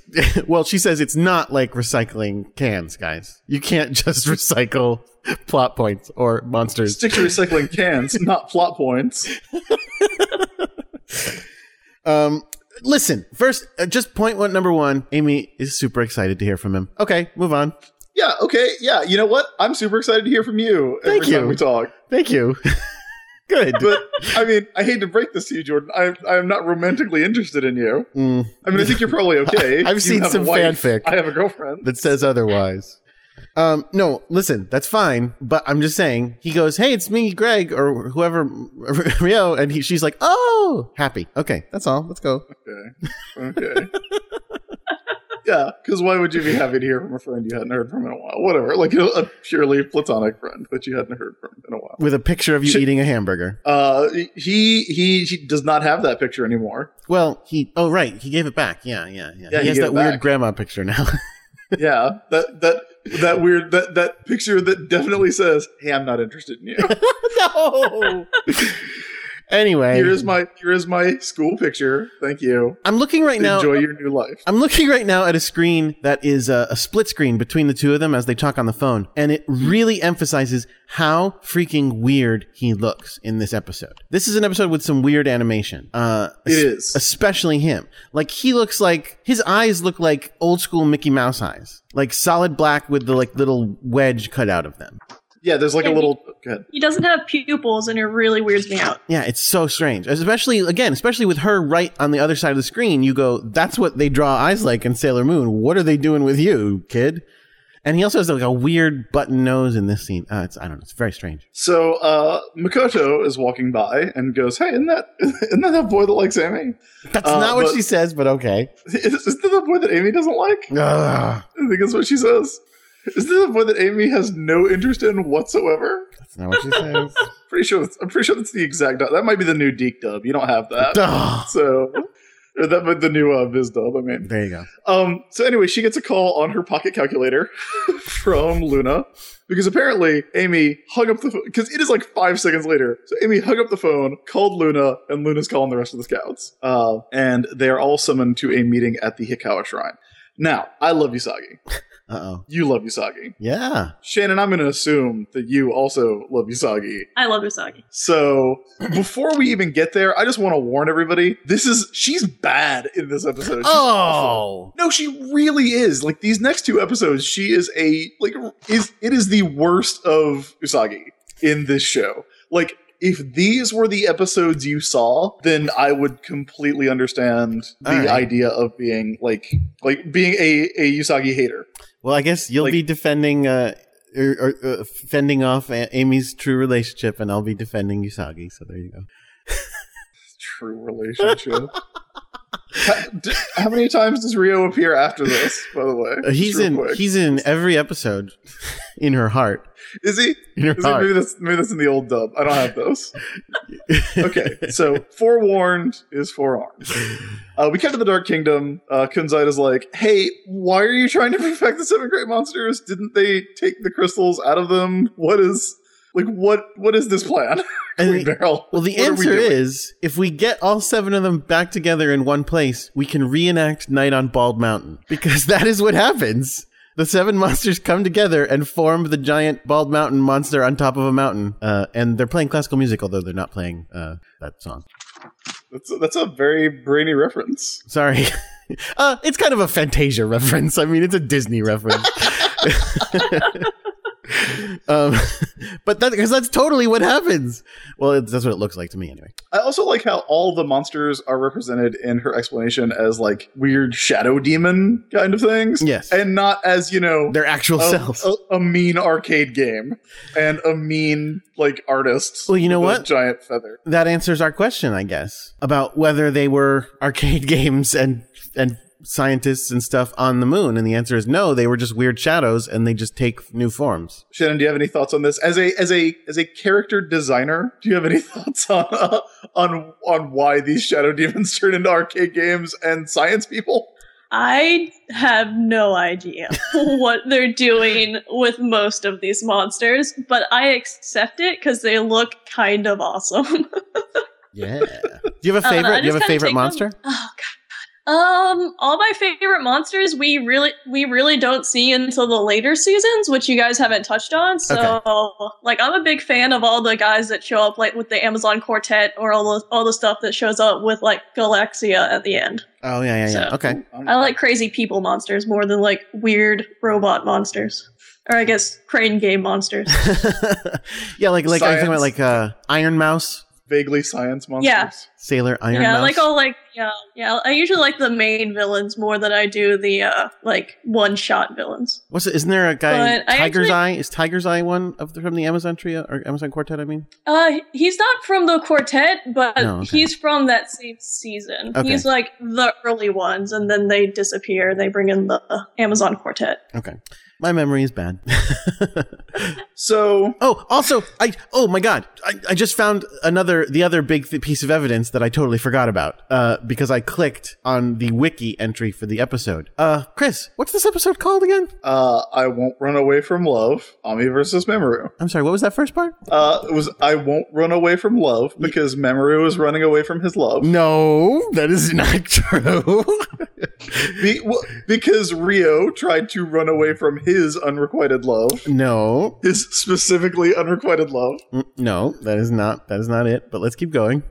well, she says it's not like recycling cans, guys. You can't just recycle plot points or monsters. Stick to recycling cans, not plot points. um, listen, first, uh, just point one, number one, Amy is super excited to hear from him. Okay, move on. Yeah, okay, yeah. You know what? I'm super excited to hear from you. Thank every you. Time we talk. Thank you. Good. But, I mean, I hate to break this to you, Jordan. I, I'm not romantically interested in you. Mm. I mean, I think you're probably okay. I've you seen some fanfic. I have a girlfriend. That says otherwise. Um, no, listen, that's fine. But I'm just saying, he goes, hey, it's me, Greg, or whoever, Ryo. And he, she's like, oh, happy. Okay, that's all. Let's go. Okay. Okay. Yeah, because why would you be happy to hear from a friend you hadn't heard from in a while? Whatever, like a, a purely platonic friend that you hadn't heard from in a while. With a picture of you she, eating a hamburger. Uh, he, he he does not have that picture anymore. Well, he oh right, he gave it back. Yeah, yeah, yeah. yeah he, he has that weird grandma picture now. Yeah, that that that weird that that picture that definitely says, "Hey, I'm not interested in you." No. Anyway, here is my here is my school picture. Thank you. I'm looking right now. Enjoy your new life. I'm looking right now at a screen that is a, a split screen between the two of them as they talk on the phone, and it really emphasizes how freaking weird he looks in this episode. This is an episode with some weird animation. Uh, it is, especially him. Like he looks like his eyes look like old school Mickey Mouse eyes, like solid black with the like little wedge cut out of them. Yeah, there's like yeah, a little... He, he doesn't have pupils, and it really weirds me out. Yeah, it's so strange. Especially, again, especially with her right on the other side of the screen, you go, that's what they draw eyes like in Sailor Moon. What are they doing with you, kid? And he also has like a weird button nose in this scene. Uh, it's I don't know. It's very strange. So uh, Makoto is walking by and goes, hey, isn't that, isn't that that boy that likes Amy? That's uh, not what she says, but okay. Isn't that the boy that Amy doesn't like? Ugh. I think that's what she says. Is this the boy that Amy has no interest in whatsoever? That's not what she says. pretty sure. I'm pretty sure that's the exact. That might be the new Deke dub. You don't have that. Duh. So or that might be the new uh, Viz dub. I mean, there you go. Um. So anyway, she gets a call on her pocket calculator from Luna because apparently Amy hung up the phone because it is like five seconds later. So Amy hung up the phone, called Luna, and Luna's calling the rest of the scouts. Uh, and they are all summoned to a meeting at the Hikawa Shrine. Now, I love Usagi. Uh-oh. You love Usagi. Yeah. Shannon, I'm going to assume that you also love Usagi. I love Usagi. So before we even get there, I just want to warn everybody. This is, she's bad in this episode. She's oh. Awful. No, she really is. Like these next two episodes, she is a, like, is it is the worst of Usagi in this show. Like, if these were the episodes you saw, then I would completely understand the right. idea of being like like being a, a Usagi hater. Well, I guess you'll like, be defending uh, or, or uh, fending off Amy's true relationship, and I'll be defending Usagi. So there you go. True relationship. How, do, how many times does Ryo appear after this? By the way, uh, he's in quick. he's in every episode. In her heart. Is he? In her Is heart. It, maybe, that's, maybe that's in the old dub. I don't have those. Okay, so forewarned is forearmed. Uh, we come to the Dark Kingdom. Uh, Kunzai's like, hey, why are you trying to perfect the seven great monsters? Didn't they take the crystals out of them? What is... Like, what? what is this plan? Queen Beryl. Well, the answer is, if we get all seven of them back together in one place, we can reenact Night on Bald Mountain. Because that is what happens. The seven monsters come together and form the giant bald mountain monster on top of a mountain. Uh, and they're playing classical music, although they're not playing uh, that song. That's a, that's a very brainy reference. Sorry. Uh, it's kind of a Fantasia reference. I mean, it's a Disney reference. um, but that because that's totally what happens. Well, it, that's what it looks like to me anyway. I also like how all the monsters are represented in her explanation as like weird shadow demon kind of things. Yes. And not as, you know, their actual a, selves. A, a mean arcade game and a mean like artist. Well, you know with what? A giant feather. That answers our question, I guess, about whether they were arcade games and and. scientists and stuff on the moon, and the answer is no, they were just weird shadows and they just take new forms. Shannon, do you have any thoughts on this as a as a as a character designer? Do you have any thoughts on uh, on on why these shadow demons turn into arcade games and science people? I have no idea what they're doing with most of these monsters, but I accept it because they look kind of awesome. Yeah. Do you have a favorite? Uh, do you have a favorite monster? Them. Oh god. Um, all my favorite monsters we really we really don't see until the later seasons, which you guys haven't touched on. So, okay. like, I'm a big fan of all the guys that show up, like, with the Amazon Quartet, or all the all the stuff that shows up with, like, Galaxia at the end. Oh yeah, yeah, so, yeah. Okay. I like crazy people monsters more than, like, weird robot monsters, or I guess crane game monsters. yeah, like like I'm about like uh, Iron Mouse. Vaguely science monsters. Yeah. Sailor Iron Yeah, Mouse. like all like yeah, yeah. I usually like the main villains more than I do the uh, like one shot villains. What's it, isn't there a guy Tiger's actually, Eye? Is Tiger's Eye one of the, from the Amazon trio or Amazon Quartet, I mean? Uh he's not from the quartet, but oh, okay. he's from that same season. Okay. He's like the early ones, and then they disappear. They bring in the Amazon Quartet. Okay. My memory is bad. so, oh, also, I oh my god, I, I just found another the other big th- piece of evidence that I totally forgot about uh, because I clicked on the wiki entry for the episode. Uh, Chris, what's this episode called again? Uh, I Won't Run Away from Love, Ami versus Mamoru. I'm sorry, what was that first part? Uh, it was I Won't Run Away from Love because yeah. Mamoru is running away from his love. No, that is not true. Be- well, because Ryo tried to run away from his His unrequited love. No. His specifically unrequited love. No, that is not. That is not it. But let's keep going.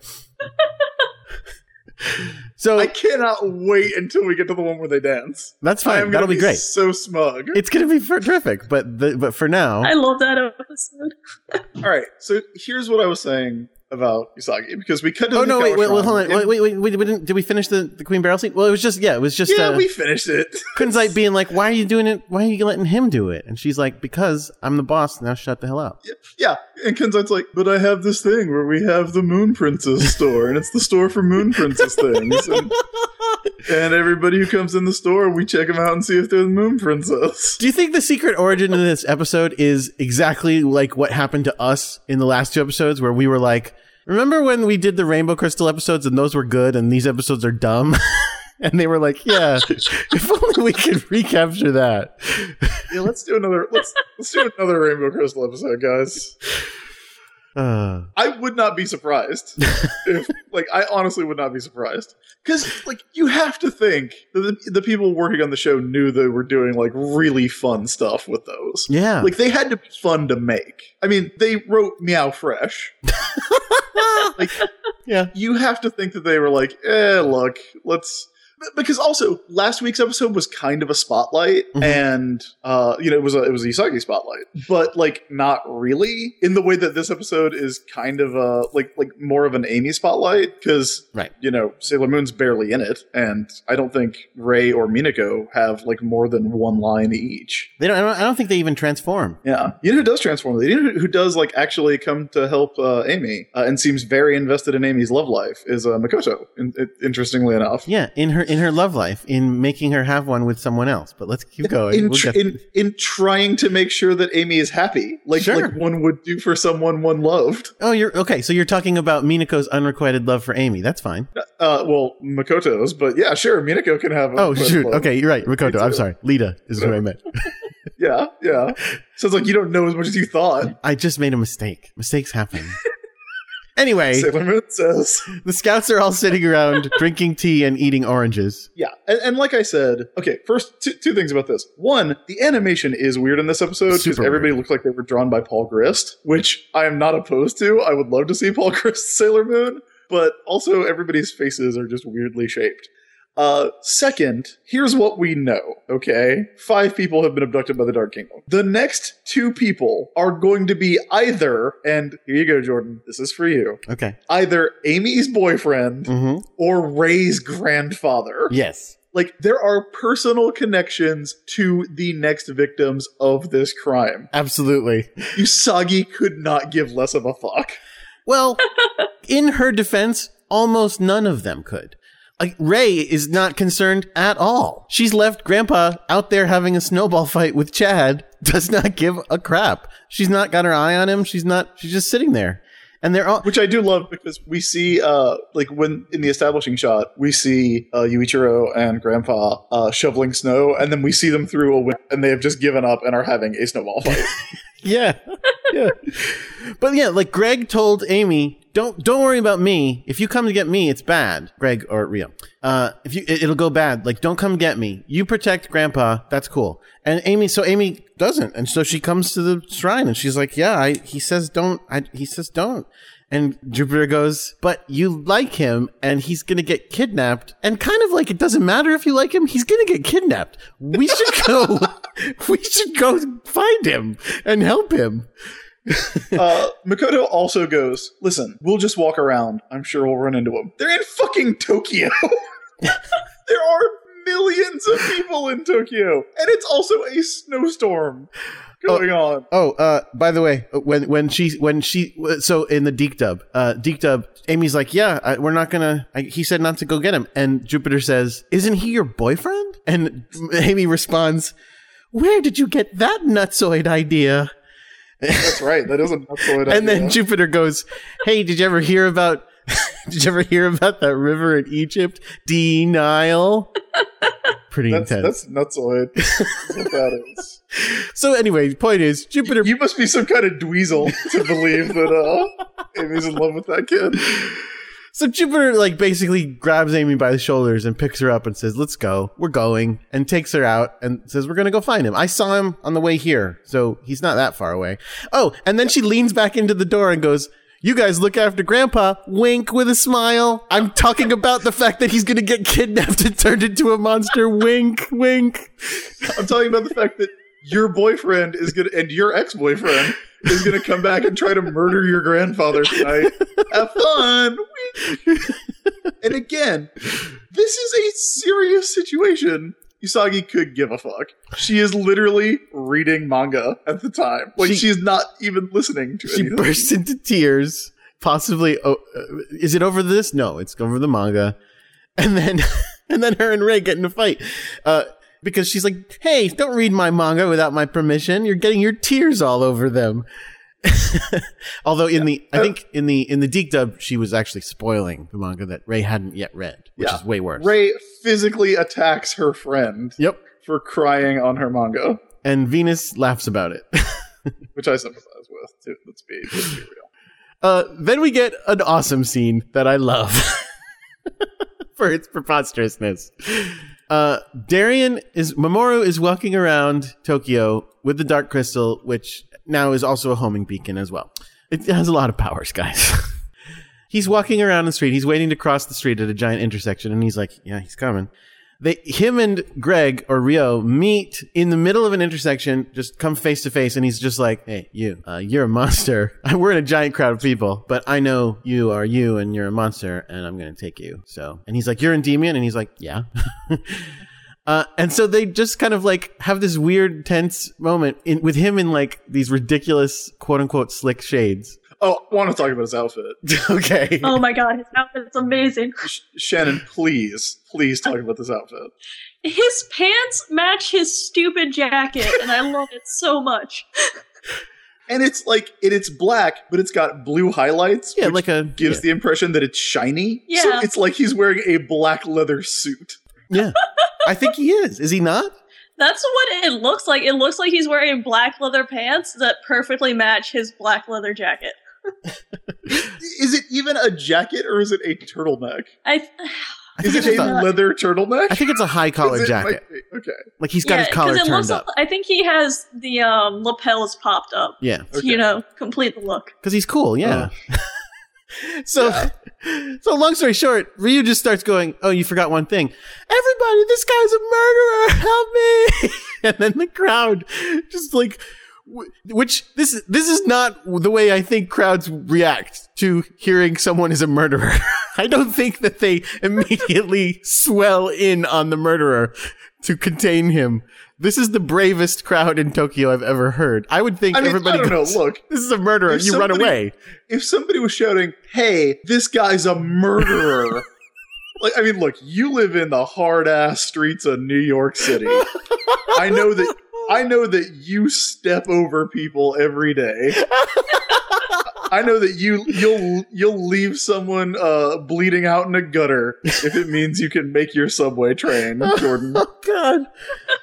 So I cannot wait until we get to the one where they dance. That's fine. That'll be, be great. So smug. It's going to be for- terrific. But the, but for now, I love that episode. All right. So here's what I was saying about Usagi, because we cut. Oh no! Wait, wait, wait, hold on! Wait, wait, wait! We didn't. Did we finish the, the Queen Beryl scene? Well, it was just yeah, it was just yeah. Uh, we finished it. Kunzite being like, "Why are you doing it? Why are you letting him do it?" And she's like, "Because I'm the boss. Now shut the hell up." Yeah, yeah. And Kunzite's like, "But I have this thing where we have the Moon Princess store, and it's the store for Moon Princess things." And, and everybody who comes in the store, we check them out and see if they're the Moon Princess. Do you think the secret origin of this episode is exactly like what happened to us in the last two episodes, where we were like, remember when we did the Rainbow Crystal episodes and those were good and these episodes are dumb? And they were like, yeah, if only we could recapture that. Yeah, let's do another let's let's do another Rainbow Crystal episode, guys. Uh, I would not be surprised. if, like, I honestly would not be surprised. Because, like, you have to think that the, the people working on the show knew they were doing, like, really fun stuff with those. Yeah. Like, they had to be fun to make. I mean, they wrote Meow Fresh. Like, yeah. You have to think that they were like, eh, look, let's... Because also last week's episode was kind of a spotlight, mm-hmm. and uh, you know it was a, it was a Usagi spotlight, but like not really in the way that this episode is kind of a like like more of an Amy spotlight because right. you know Sailor Moon's barely in it, and I don't think Rei or Minako have like more than one line each. They don't. I don't, I don't think they even transform. Yeah, you know who does transform? You know who does like actually come to help uh, Amy uh, and seems very invested in Amy's love life is uh, Makoto. In, in, interestingly enough, yeah, in her. In her love life, in making her have one with someone else. But let's keep going. In, tr- we'll in, in trying to make sure that Amy is happy, like, sure. like one would do for someone one loved. Oh, you're okay. So you're talking about Minako's unrequited love for Amy. That's fine. Uh, well, Makoto's, but yeah, sure. Minako can have. Oh, shoot. Love. Okay, you're right. Makoto. I'm sorry. Lita is who I meant. Yeah, yeah. Sounds like you don't know as much as you thought. I just made a mistake. Mistakes happen. Anyway, Sailor Moon says the scouts are all sitting around drinking tea and eating oranges. Yeah. And, and like I said, okay, first two, two things about this. One, the animation is weird in this episode because everybody weird. looked like they were drawn by Paul Grist, which I am not opposed to. I would love to see Paul Grist Sailor Moon, but also everybody's faces are just weirdly shaped. Uh, second, here's what we know, okay? Five people have been abducted by the Dark Kingdom. The next two people are going to be either, and here you go, Jordan, this is for you. Okay. Either Amy's boyfriend mm-hmm. or Ray's grandfather. Yes. Like, there are personal connections to the next victims of this crime. Absolutely. Usagi could not give less of a fuck. Well, in her defense, almost none of them could. Like, Rei is not concerned at all. She's left Grandpa out there having a snowball fight with Chad, does not give a crap. She's not got her eye on him. She's not, she's just sitting there. And they're all, which I do love because we see, uh, like when in the establishing shot, we see uh, Yuichiro and Grandpa uh, shoveling snow, and then we see them through a window, and they have just given up and are having a snowball fight. Yeah, yeah. But yeah, like Greg told Amy, Don't don't worry about me. If you come to get me, it's bad, Greg or Ryo. Uh, if you, it, it'll go bad. Like, don't come get me. You protect Grandpa. That's cool. And Amy, so Amy doesn't, and so she comes to the shrine, and she's like, "Yeah, I, he says don't. I, he says don't." And Jupiter goes, but you like him and he's going to get kidnapped. And kind of like, it doesn't matter if you like him, he's going to get kidnapped. We should go, we should go find him and help him. uh, Makoto also goes, listen, we'll just walk around. I'm sure we'll run into him. They're in fucking Tokyo. There are millions of people in Tokyo. And it's also a snowstorm going oh, on. Oh, uh, by the way, when when she when she so in the Deke Dub, uh, Deke Dub, Amy's like, yeah, I, we're not gonna. I, he said not to go get him, and Jupiter says, "Isn't he your boyfriend?" And Amy responds, "Where did you get that nutsoid idea?" That's right. That is a nutsoid idea. And then Jupiter goes, "Hey, did you ever hear about? Did you ever hear about that river in Egypt? Denial." Pretty that's, intense. That's nutsoid. That's what that is. So anyway, the point is, Jupiter... You must be some kind of dweezel to believe that uh, Amy's in love with that kid. So Jupiter, like, basically grabs Amy by the shoulders and picks her up and says, let's go. We're going. And takes her out and says, we're going to go find him. I saw him on the way here, so he's not that far away. Oh, and then she leans back into the door and goes... You guys look after Grandpa, wink with a smile. I'm talking about the fact that he's going to get kidnapped and turned into a monster, wink, wink. I'm talking about the fact that your boyfriend is going to, and your ex-boyfriend is going to come back and try to murder your grandfather tonight. Have fun. Wink. And again, this is a serious situation. Usagi could give a fuck. She is literally reading manga at the time. Like, she, she's not even listening to it. She anything. bursts into tears. Possibly, oh, uh, is it over this? No, it's over the manga. And then, and then her and Rei get in a fight. Uh, because she's like, hey, don't read my manga without my permission. You're getting your tears all over them. Although in yeah. the I think in the in the Deke Dub she was actually spoiling the manga that Rei hadn't yet read, which yeah. is way worse. Rei physically attacks her friend yep. for crying on her manga. And Venus laughs about it. Which I sympathize with too. Let's be, let's be real. Uh, then we get an awesome scene that I love for its preposterousness. Uh, Darien is Mamoru is walking around Tokyo with the Dark Crystal, which now is also a homing beacon as well. It has a lot of powers, guys. He's walking around the street. He's waiting to cross the street at a giant intersection, and he's like, yeah, he's coming. They, him and Greg, or Ryo, meet in the middle of an intersection, just come face to face, and he's just like, hey, you, uh, you're a monster. We're in a giant crowd of people, but I know you are you, and you're a monster, and I'm going to take you. So, and he's like, you're Endymion? And he's like, yeah. Uh, and so they just kind of like have this weird tense moment in, with him in like these ridiculous quote unquote slick shades. Oh, I want to talk about his outfit. Okay. Oh my God, his outfit's amazing. Sh- Shannon, please, please talk about this outfit. His pants match his stupid jacket and I love it so much. And it's like, it, it's black, but it's got blue highlights, yeah, which like a, gives yeah. the impression that it's shiny. Yeah. So it's like he's wearing a black leather suit. Yeah. I think he is. Is he not? That's what it looks like. It looks like he's wearing black leather pants that perfectly match his black leather jacket. Is it even a jacket or is it a turtleneck? I th- Is I it a leather turtleneck? I think it's a high collar jacket. Like, okay. Like he's got yeah, his collar it turned looks up. Like, I think he has the um, lapels popped up. Yeah. Okay. You know, complete the look. Because he's cool, yeah. Oh. So, yeah. so long story short, Ryo just starts going, oh, you forgot one thing. Everybody, this guy's a murderer. Help me. And then the crowd just like, which this is, this is not the way I think crowds react to hearing someone is a murderer. I don't think that they immediately swell in on the murderer to contain him. This is the bravest crowd in Tokyo I've ever heard. I would think I mean, everybody I don't goes, know, look, this is a murderer, you somebody, run away. If somebody was shouting, hey, this guy's a murderer. Like, I mean, look, you live in the hard-ass streets of New York City. I know that I know that you step over people every day. I know that you you'll you'll leave someone uh, bleeding out in a gutter if it means you can make your subway train, Jordan. Oh God.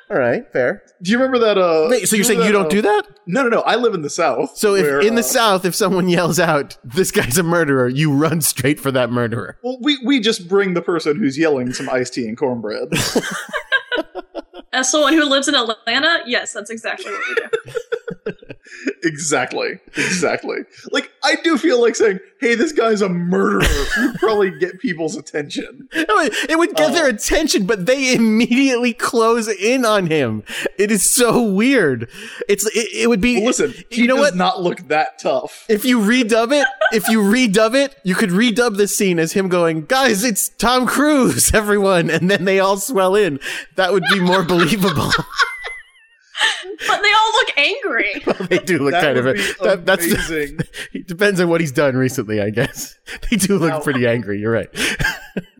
All right, fair. Do you remember that? Uh, Wait, so you're saying that, you don't uh, do that? No, no, no. I live in the South. So if where, in uh, the South, if someone yells out, "This guy's a murderer," you run straight for that murderer. Well, we we just bring the person who's yelling some iced tea and cornbread. As someone who lives in Atlanta, yes, that's exactly what we do. Exactly. Exactly. Like, I do feel like saying, hey, this guy's a murderer would probably get people's attention. It would get uh, their attention, but they immediately close in on him. It is so weird. It's It, it would be... Well, listen, he you know does what? not look that tough. If you redub it, if you redub it, you could redub this scene as him going, guys, it's Tom Cruise, everyone. And then they all swell in. That would be more believable. But they all look angry. Well, they do look that kind of it. That, that's amazing. It depends on what he's done recently, I guess. They do look now, pretty angry. You're right.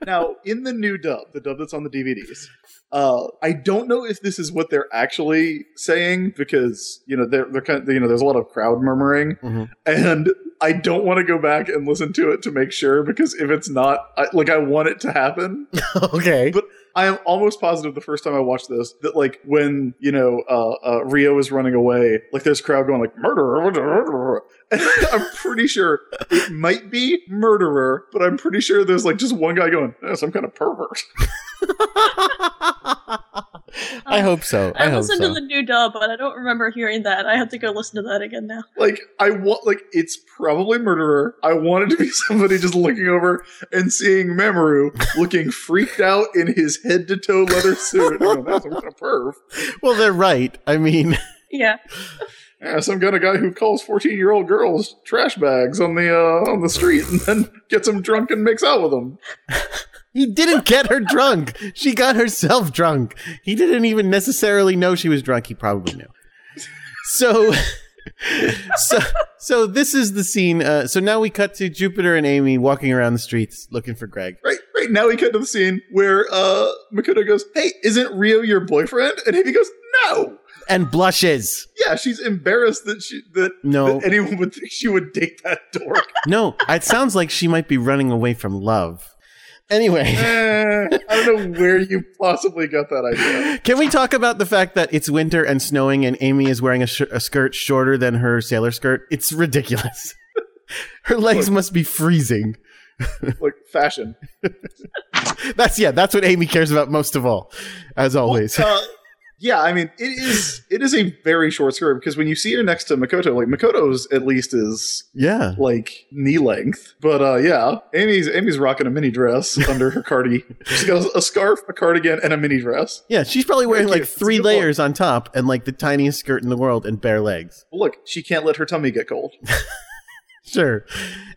Now, in the new dub, the dub that's on the D V Ds, uh, I don't know if this is what they're actually saying because you know they're, they're kind of, you know there's a lot of crowd murmuring, mm-hmm. and I don't want to go back and listen to it to make sure because if it's not, I, like I want it to happen. Okay, but. I am almost positive the first time I watched this that, like, when, you know, uh, uh, Ryo is running away, like, there's a crowd going, like, murderer, murderer. And I'm pretty sure it might be murderer, but I'm pretty sure there's, like, just one guy going, eh, some kind of pervert. I hope so. I, I hope listened so. to the new dub, but I don't remember hearing that. I have to go listen to that again now. Like I want, like it's probably murderer. I wanted to be somebody just looking over and seeing Mamoru looking freaked out in his head to toe leather suit. Oh, that's a perv. Well, they're right. I mean, yeah. Yeah, some kind of guy who calls fourteen-year-old girls trash bags on the uh, on the street and then gets them drunk and makes out with them. He didn't get her drunk. She got herself drunk. He didn't even necessarily know she was drunk. He probably knew. So, so, so this is the scene. Uh, so now we cut to Jupiter and Amy walking around the streets looking for Greg. Right, right. Now we cut to the scene where uh, Makoto goes, hey, isn't Ryo your boyfriend? And Amy goes, no. And blushes. Yeah, she's embarrassed that she that, no. that anyone would think she would date that dork. No, it sounds like she might be running away from love. Anyway, eh, I don't know where you possibly got that idea. Can we talk about the fact that it's winter and snowing and Amy is wearing a, sh- a skirt shorter than her sailor skirt? It's ridiculous. Her legs look, must be freezing. Like fashion. That's yeah, that's what Amy cares about most of all, as always. Well, uh, yeah, I mean, it is it is a very short skirt because when you see her next to Makoto, like Makoto's at least is yeah like knee length. But uh, yeah, Amy's Amy's rocking a mini dress under her cardi. She got a scarf, a cardigan, and a mini dress. Yeah, she's probably wearing like three layers on top and like the tiniest skirt in the world and bare legs. Look, she can't let her tummy get cold. Sure.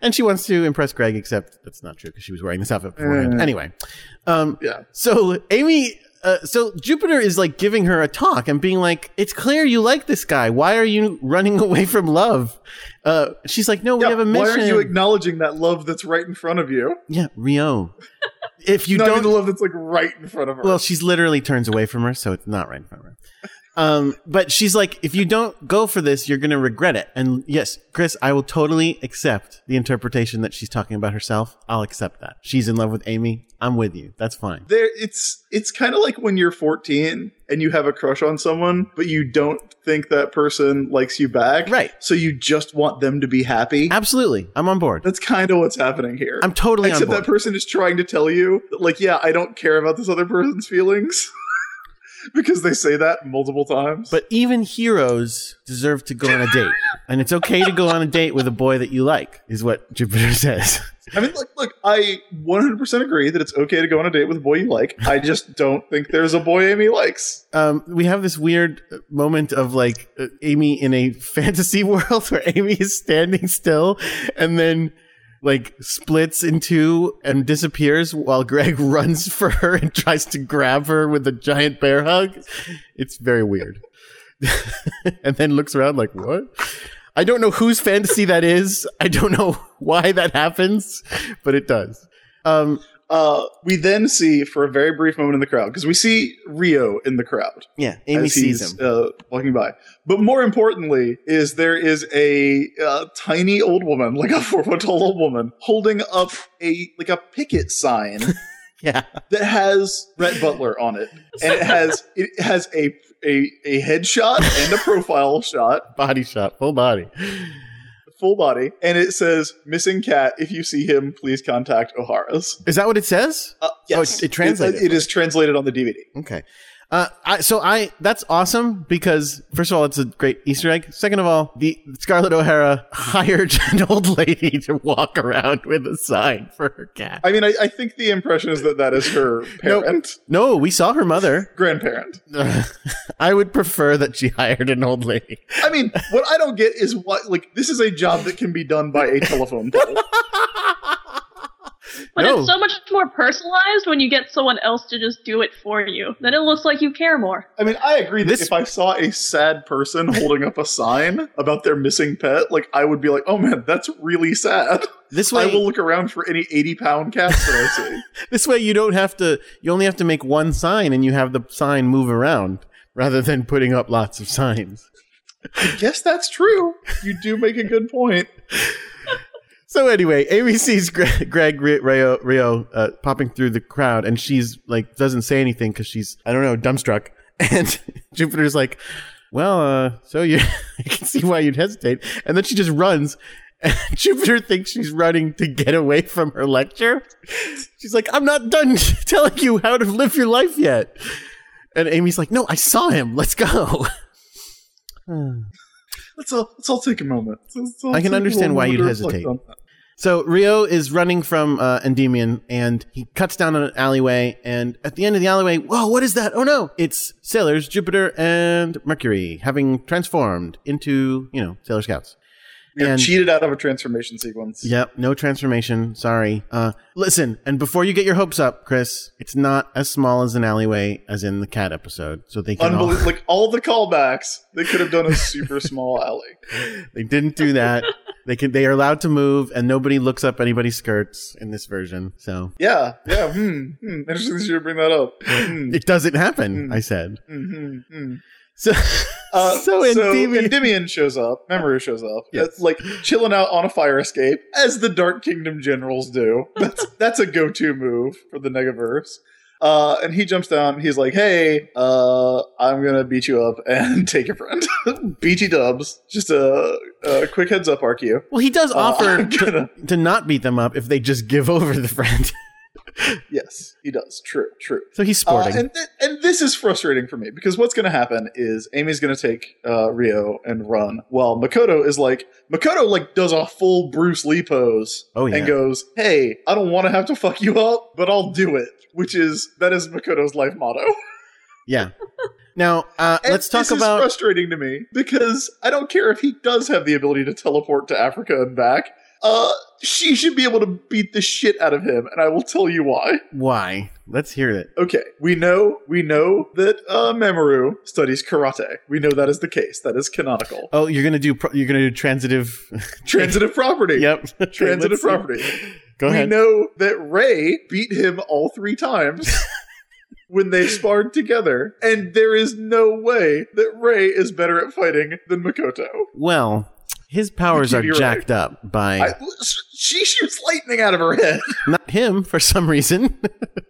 And she wants to impress Greg, except that's not true because she was wearing this outfit beforehand. Uh, anyway, um, yeah. So Amy. Uh, so Jupiter is like giving her a talk and being like, it's clear you like this guy. Why are you running away from love? Uh, she's like, no, we yeah, have a mission. Why aren't you acknowledging that love that's right in front of you? Yeah, Ryo. If you no, don't. The love that's like right in front of her. Well, she's literally turns away from her, so it's not right in front of her. Um, but she's like, if you don't go for this, you're going to regret it. And yes, Chris, I will totally accept the interpretation that she's talking about herself. I'll accept that. She's in love with Amy. I'm with you. That's fine. There, it's it's kind of like when you're fourteen and you have a crush on someone, but you don't think that person likes you back. Right. So you just want them to be happy. Absolutely. I'm on board. That's kind of what's happening here. I'm totally Except on board. Except that person is trying to tell you, that, like, yeah, I don't care about this other person's feelings. Because they say that multiple times. But even heroes deserve to go on a date. And it's okay to go on a date with a boy that you like, is what Jupiter says. I mean, look, look, I one hundred percent agree that it's okay to go on a date with a boy you like. I just don't think there's a boy Amy likes. Um, we have this weird moment of, like, Amy in a fantasy world where Amy is standing still and then... like splits in two and disappears while Greg runs for her and tries to grab her with a giant bear hug. It's very weird. And then looks around like, what? I don't know whose fantasy that is. I don't know why that happens, but it does. Um, uh, we then see for a very brief moment in the crowd, because we see Ryo in the crowd. Yeah, Amy sees him uh, walking by. But more importantly is there is a uh, tiny old woman, like a four foot tall old woman, holding up a like a picket sign Yeah. That has Rhett Butler on it. And it has it has a a, a headshot and a profile shot. Body shot, full body. Full body. And it says, missing cat. If you see him, please contact O'Hara's. Is that what it says? Uh, yes. Oh, it, it translated. It, it is translated on the D V D. Okay. Uh, I, so I, that's awesome because first of all, it's a great Easter egg. Second of all, the Scarlett O'Hara hired an old lady to walk around with a sign for her cat. I mean, I, I think the impression is that that is her parent. No, no, we saw her mother. Grandparent. Uh, I would prefer that she hired an old lady. I mean, what I don't get is what, like, this is a job that can be done by a telephone pole. But no. It's so much more personalized when you get someone else to just do it for you. Then it looks like you care more. I mean, I agree that this... if I saw a sad person holding up a sign about their missing pet, like, I would be like, oh man, that's really sad. This way, I will look around for any eighty-pound cats that I see. This way you don't have to, you only have to make one sign and you have the sign move around rather than putting up lots of signs. I guess that's true. You do make a good point. So anyway, Amy sees Greg, Greg Ryo, Ryo uh, popping through the crowd, and she's like, doesn't say anything because she's, I don't know, dumbstruck. And Jupiter's like, well, uh, so you, I can see why you'd hesitate. And then she just runs, and Jupiter thinks she's running to get away from her lecture. She's like, I'm not done telling you how to live your life yet. And Amy's like, no, I saw him. Let's go. Hmm. Let's all, let's all take a moment. Let's all I can understand why you'd hesitate. So Ryo is running from uh, Endymion, and he cuts down an alleyway. And at the end of the alleyway, whoa, what is that? Oh, no. It's sailors, Jupiter and Mercury, having transformed into, you know, Sailor Scouts. You're cheated out of a transformation sequence. Yep. No transformation. Sorry. Uh, listen, and before you get your hopes up, Chris, it's not as small as an alleyway as in the cat episode. So they can Unbelievable. All... like all the callbacks, they could have done a super small alley. They didn't do that. They can. They are allowed to move, and nobody looks up anybody's skirts in this version. So yeah, yeah. Hmm. hmm. Interesting that you bring that up. Hmm. It doesn't happen. Hmm. I said. Hmm. Hmm. So, uh, so, Endymion. so Endymion shows up. Memoru shows up. Yes. That's like chilling out on a fire escape, as the Dark Kingdom generals do. That's that's a go-to move for the Negaverse. Uh, and he jumps down. He's like, "Hey, uh, I'm gonna beat you up and take your friend." B G Dubs. Just a, a quick heads up, R Q. Well, he does offer uh, gonna... to, to not beat them up if they just give over the friend. Yes, he does. True, true. So he's sporting. Uh, and, th- and this is frustrating for me, because what's going to happen is Amy's going to take uh, Ryo and run, while Makoto is like, Makoto like does a full Bruce Lee pose oh, yeah. and goes, hey, I don't want to have to fuck you up, but I'll do it, which is, that is Makoto's life motto. Yeah. Now, uh, let's talk this about... This is frustrating to me, because I don't care if he does have the ability to teleport to Africa and back. Uh, she should be able to beat the shit out of him, and I will tell you why. Why? Let's hear it. Okay, we know we know that uh, Mamoru studies karate. We know that is the case. That is canonical. Oh, you're gonna do pro- you're gonna do transitive transitive property. Yep, transitive property. Go ahead. We know that Rei beat him all three times. When they sparred together, and there is no way that Rei is better at fighting than Makoto. Well, his powers are jacked right. up by... I, she shoots lightning out of her head. Not him, for some reason.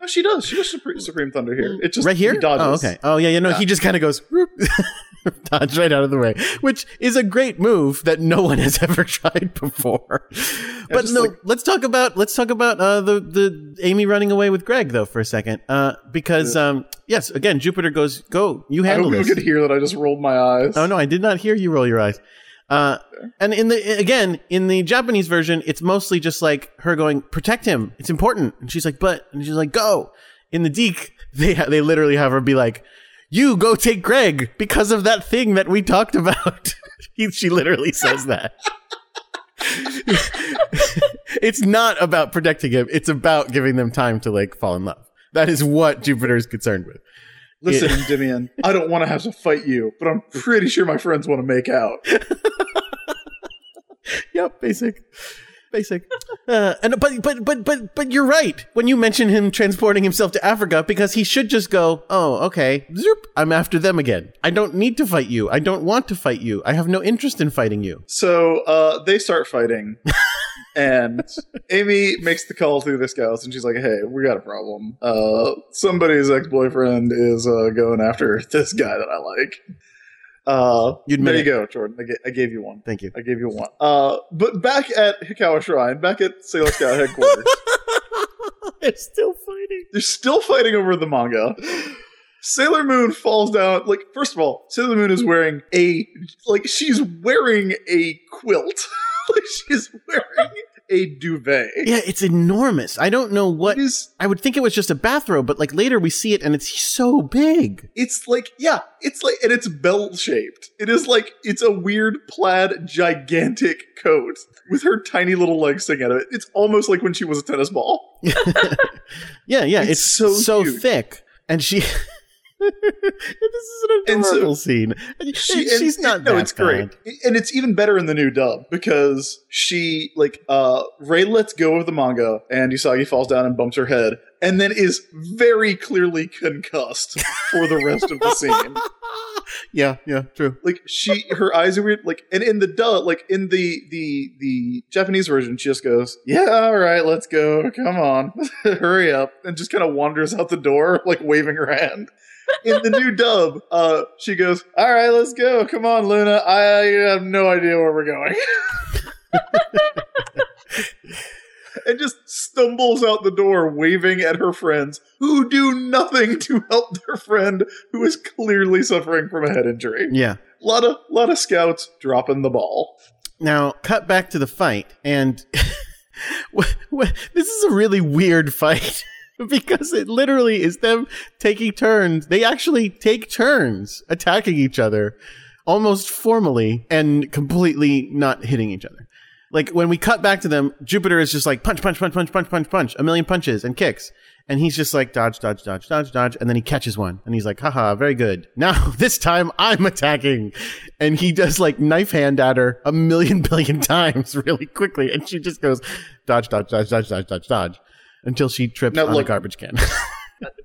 No, she does. She does Supreme, Supreme Thunder here. It just, right here? He dodges. Oh, okay. Oh, yeah, you know, yeah. He just kind of goes... dodge right out of the way, which is a great move that no one has ever tried before. Yeah, but no, like, let's talk about let's talk about uh, the the Amy running away with Greg though for a second, uh, because yeah. um, yes, again, Jupiter goes, "Go, you handle I hope this." You could hear that I just rolled my eyes. Oh no, I did not hear you roll your eyes. Uh, and in the again in the Japanese version, it's mostly just like her going, "Protect him, it's important," and she's like, "But," and she's like, "Go." In the Deke, they ha- they literally have her be like, you go take Greg because of that thing that we talked about. She literally says that. It's not about protecting him. It's about giving them time to like fall in love. That is what Jupiter is concerned with. Listen, it- Endymion, I don't want to have to fight you, but I'm pretty sure my friends want to make out. Yep, basic. Basic, uh, and but but but but but you're right when you mention him transporting himself to Africa, because he should just go, oh okay, zoop, I'm after them again. I don't need to fight you. I don't want to fight you. I have no interest in fighting you. So uh, they start fighting, And Amy makes the call through this house, and she's like, hey, we got a problem. Uh, somebody's ex-boyfriend is uh, going after this guy that I like. Uh, You'd there you go, Jordan. I, g- I gave you one. Thank you. I gave you one. Uh, but back at Hikawa Shrine, back at Sailor Scout headquarters. They're still fighting. They're still fighting over the manga. Sailor Moon falls down. Like, first of all, Sailor Moon is wearing a, like, she's wearing a quilt. Like, she's wearing a duvet. Yeah, it's enormous. I don't know what, is, I would think it was just a bathrobe, but, like, later we see it and it's so big. It's like, yeah, it's like, and it's bell-shaped. It is like, it's a weird plaid gigantic coat with her tiny little legs sticking out of it. It's almost like when she was a tennis ball. yeah, yeah, it's, it's so, so thick. And she... this is an adorable so, scene. She, and, she's not. No, that it's bad. Great, and it's even better in the new dub because she like uh, Rei lets go of the manga, and Usagi falls down and bumps her head, and then is very clearly concussed for the rest of the scene. Yeah, yeah, true. Like she, her eyes are weird. Like, and in the dub, like in the the the Japanese version, she just goes, "Yeah, all right, let's go. Come on, hurry up," and just kind of wanders out the door, like waving her hand. In the new dub, uh, she goes, all right, let's go. Come on, Luna. I have no idea where we're going. And just stumbles out the door waving at her friends who do nothing to help their friend who is clearly suffering from a head injury. Yeah. A lot of, lot of scouts dropping the ball. Now, cut back to the fight. And this is a really weird fight. Because it literally is them taking turns. They actually take turns attacking each other almost formally and completely not hitting each other. Like when we cut back to them, Jupiter is just like punch, punch, punch, punch, punch, punch, punch, a million punches and kicks. And he's just like dodge, dodge, dodge, dodge, dodge. And then he catches one and he's like, haha, very good. Now this time I'm attacking. And he does like knife hand at her a million billion times really quickly. And she just goes dodge, dodge, dodge, dodge, dodge, dodge, dodge. Until she trips now, on look, a garbage can.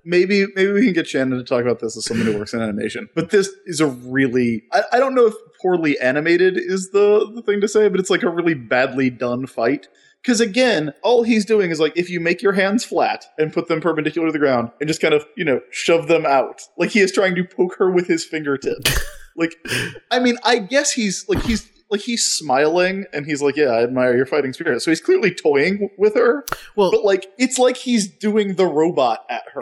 maybe maybe we can get Shannon to talk about this as someone who works in animation. But this is a really... I, I don't know if poorly animated is the, the thing to say, but it's like a really badly done fight. Because again, all he's doing is like, if you make your hands flat and put them perpendicular to the ground and just kind of, you know, shove them out. Like he is trying to poke her with his fingertips. Like, I mean, I guess he's like he's... Like, he's smiling, and he's like, yeah, I admire your fighting spirit. So he's clearly toying w- with her. Well, but, like, it's like he's doing the robot at her.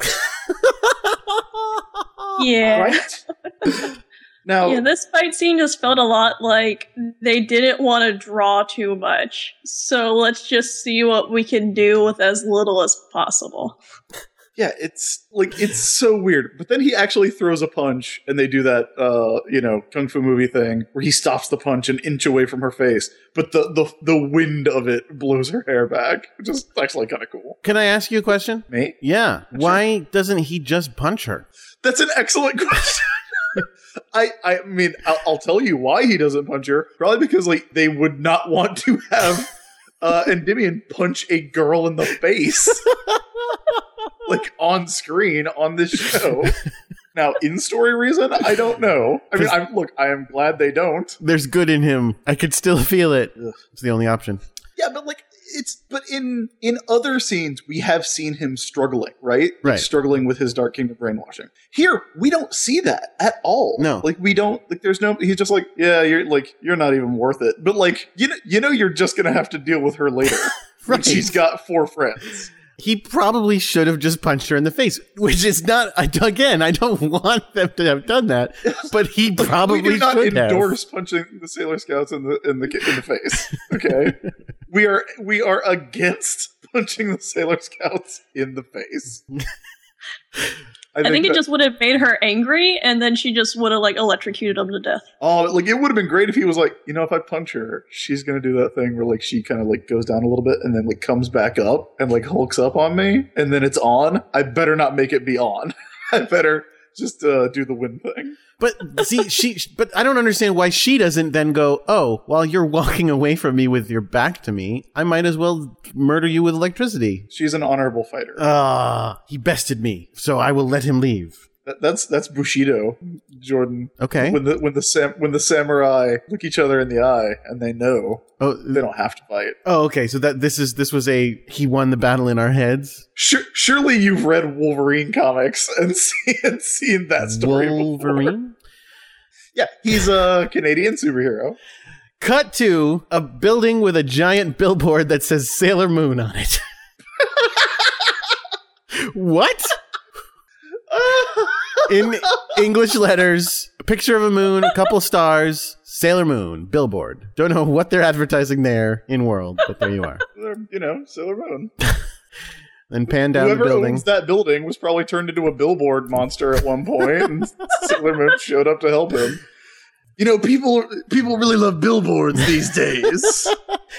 Yeah. Right? Now, yeah, this fight scene just felt a lot like they didn't want to draw too much. So let's just see what we can do with as little as possible. Yeah, it's like it's so weird. But then he actually throws a punch and they do that, uh, you know, Kung Fu movie thing where he stops the punch an inch away from her face. But the, the, the wind of it blows her hair back, which is actually kind of cool. Can I ask you a question? Me? Yeah. Sure. Why doesn't he just punch her? That's an excellent question. I, I mean, I'll, I'll tell you why he doesn't punch her. Probably because like they would not want to have uh, Endymion punch a girl in the face. Like, on screen, on this show. Now, in-story reason, I don't know. I mean, I'm, look, I am glad they don't. There's good in him. I could still feel it. Ugh. It's the only option. Yeah, but, like, it's... But in in other scenes, we have seen him struggling, right? Right. Like, struggling with his Dark Kingdom brainwashing. Here, we don't see that at all. No. Like, we don't... Like, there's no... He's just like, yeah, you're, like, you're not even worth it. But, like, you know, you know you're just gonna have to deal with her later. Right. When she's got four friends. He probably should have just punched her in the face, which is not, again, I don't want them to have done that, but he probably should have. We do not endorse punching the Sailor Scouts in the in the, in the face, okay? we are we are against punching the Sailor Scouts in the face. I think, I think it that, just would have made her angry, and then she just would have, like, electrocuted him to death. Oh, like, it would have been great if he was like, you know, if I punch her, she's going to do that thing where, like, she kind of, like, goes down a little bit and then, like, comes back up and, like, hulks up on me, and then it's on. I better not make it be on. I better just uh, do the wind thing. But, see, she, but I don't understand why she doesn't then go, oh, while you're walking away from me with your back to me, I might as well murder you with electricity. She's an honorable fighter. Ah, uh, he bested me, so I will let him leave. That, that's that's Bushido, Jordan. Okay. When the when the sam- when the samurai look each other in the eye and they know oh, they don't have to fight. Oh, okay. So that this is this was a he won the battle in our heads. Sure, surely you've read Wolverine comics and seen, and seen that story. Wolverine. Before. Yeah, he's a Canadian superhero. Cut to a building with a giant billboard that says Sailor Moon on it. What? In English letters, a picture of a moon, a couple stars, Sailor Moon, billboard. Don't know what they're advertising there in world, but there you are. You know, Sailor Moon. And pan down whoever the building. Owns that building was probably turned into a billboard monster at one point, and Sailor Moon showed up to help him. You know, people people really love billboards these days.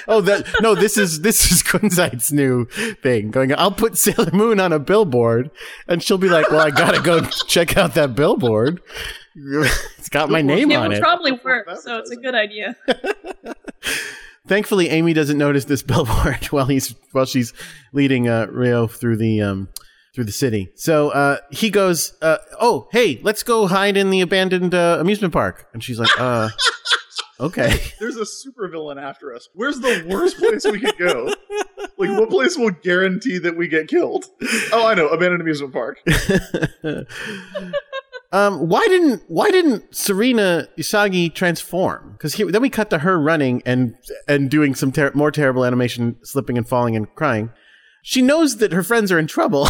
Oh, that no, this is this is Kunzite's new thing. Going, I'll put Sailor Moon on a billboard, and she'll be like, "Well, I gotta go check out that billboard. It's got my name it on it." It probably works, so it's a good idea. Thankfully, Amy doesn't notice this billboard while he's while she's leading uh, Ryo through the um, through the city. So uh, he goes, uh, "Oh, hey, let's go hide in the abandoned uh, amusement park." And she's like, "Uh, okay." There's a supervillain after us. Where's the worst place we could go? Like, what place will guarantee that we get killed? Oh, I know, abandoned amusement park. Um, why didn't why didn't Serena Usagi transform? Because then we cut to her running and and doing some ter- more terrible animation, slipping and falling and crying. She knows that her friends are in trouble.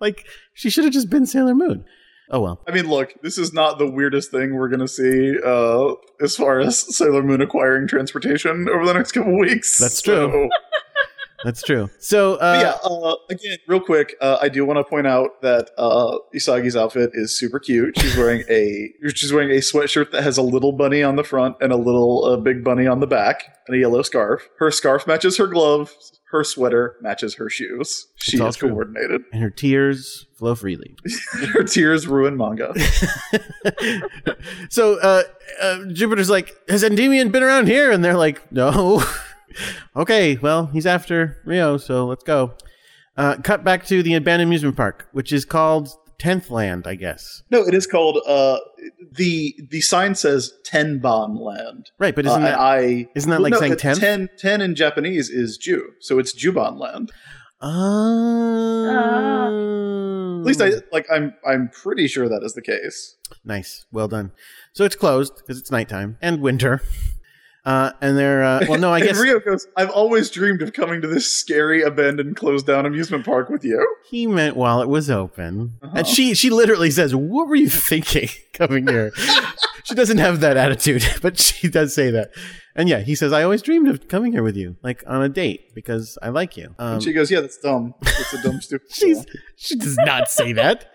Like, she should have just been Sailor Moon. Oh, well. I mean, look, this is not the weirdest thing we're going to see uh, as far as Sailor Moon acquiring transportation over the next couple weeks. That's true. So. That's true. So, uh, yeah, uh, again, real quick, uh, I do want to point out that uh, Usagi's outfit is super cute. She's wearing a she's wearing a sweatshirt that has a little bunny on the front and a little uh, big bunny on the back and a yellow scarf. Her scarf matches her glove. Her sweater matches her shoes. She is true. Coordinated. And her tears flow freely. Her tears ruin manga. So uh, uh, Jupiter's like, has Endymion been around here? And they're like, no. Okay, well, he's after Ryo, so let's go. Uh, cut back to the abandoned amusement park, which is called Tenth Land, I guess. No, it is called, uh, the the sign says Tenban Land. Right, but isn't uh, that, I, isn't that well, like no, saying ten? ten? ten in Japanese is Ju, so it's Juban Land. Oh. Uh, at least I, like, I'm, I'm pretty sure that is the case. Nice, well done. So it's closed, because it's nighttime, and winter. Uh, and they're, uh, well, no, I guess. Ryo goes, I've always dreamed of coming to this scary, abandoned, closed down amusement park with you. He meant while it was open. Uh-huh. And she, she literally says, what were you thinking coming here? She doesn't have that attitude, but she does say that. And yeah, he says, I always dreamed of coming here with you, like on a date, because I like you. Um, and she goes, yeah, that's dumb. That's a dumb, stupid She's, She does not say that.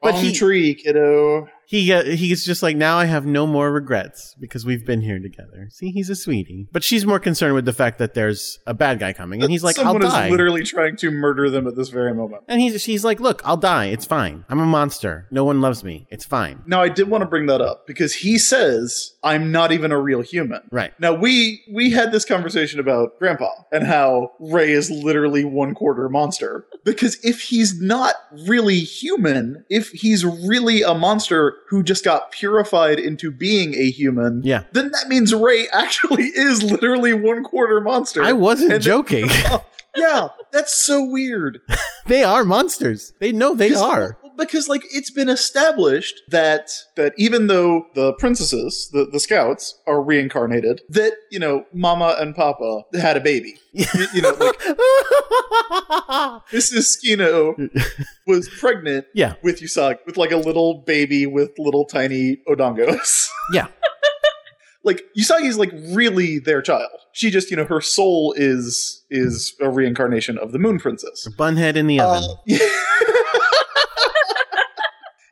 But he, tree, kiddo. He uh, he's just like, now I have no more regrets because we've been here together. See, he's a sweetie. But she's more concerned with the fact that there's a bad guy coming. And he's like, Someone I'll die. Someone is literally trying to murder them at this very moment. And he's, she's like, look, I'll die. It's fine. I'm a monster. No one loves me. It's fine. Now, I did want to bring that up because he says, I'm not even a real human. Right. Now, we, we had this conversation about Grandpa and how Rei is literally one quarter monster. Because if he's not really human, if he's really a monster who just got purified into being a human, yeah. then that means Rei actually is literally one quarter monster. I wasn't and joking. Then, oh, yeah, that's so weird. They are monsters. They know they are. Because, like, it's been established that that even though the princesses, the, the scouts, are reincarnated, that, you know, Mama and Papa had a baby. you, you know, like, Missus Tsukino was pregnant yeah. with Usagi, with, like, a little baby with little tiny odongos. Yeah. Like, Usagi's, like, really their child. She just, you know, her soul is is a reincarnation of the Moon Princess. A bunhead in the uh, oven. Yeah.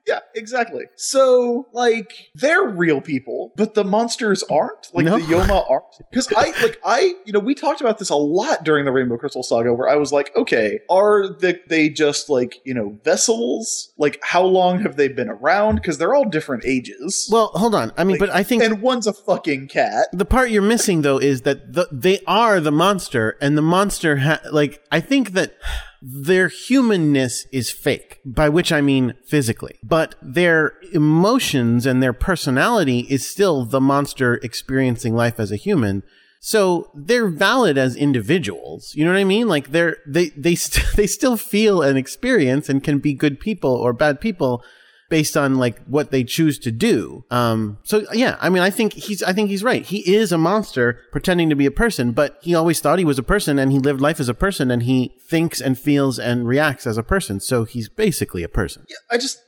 Yeah, exactly. So, like, they're real people, but the monsters aren't. Like, no. The Yoma aren't. Because I, like, I, you know, we talked about this a lot during the Rainbow Crystal Saga, where I was like, okay, are the, they just, like, you know, vessels? Like, how long have they been around? Because they're all different ages. Well, hold on. I mean, like, but I think... And one's a fucking cat. The part you're missing, though, is that the, they are the monster, and the monster, ha- like, I think that... their humanness is fake, by which I mean physically. But their emotions and their personality is still the monster experiencing life as a human. So they're valid as individuals. You know what I mean? Like they're, they, they, st- they still feel and experience and can be good people or bad people based on like what they choose to do. Um, so yeah, I mean, I think he's, I think he's right. He is a monster pretending to be a person, but he always thought he was a person and he lived life as a person and he thinks and feels and reacts as a person. So he's basically a person. Yeah, I just,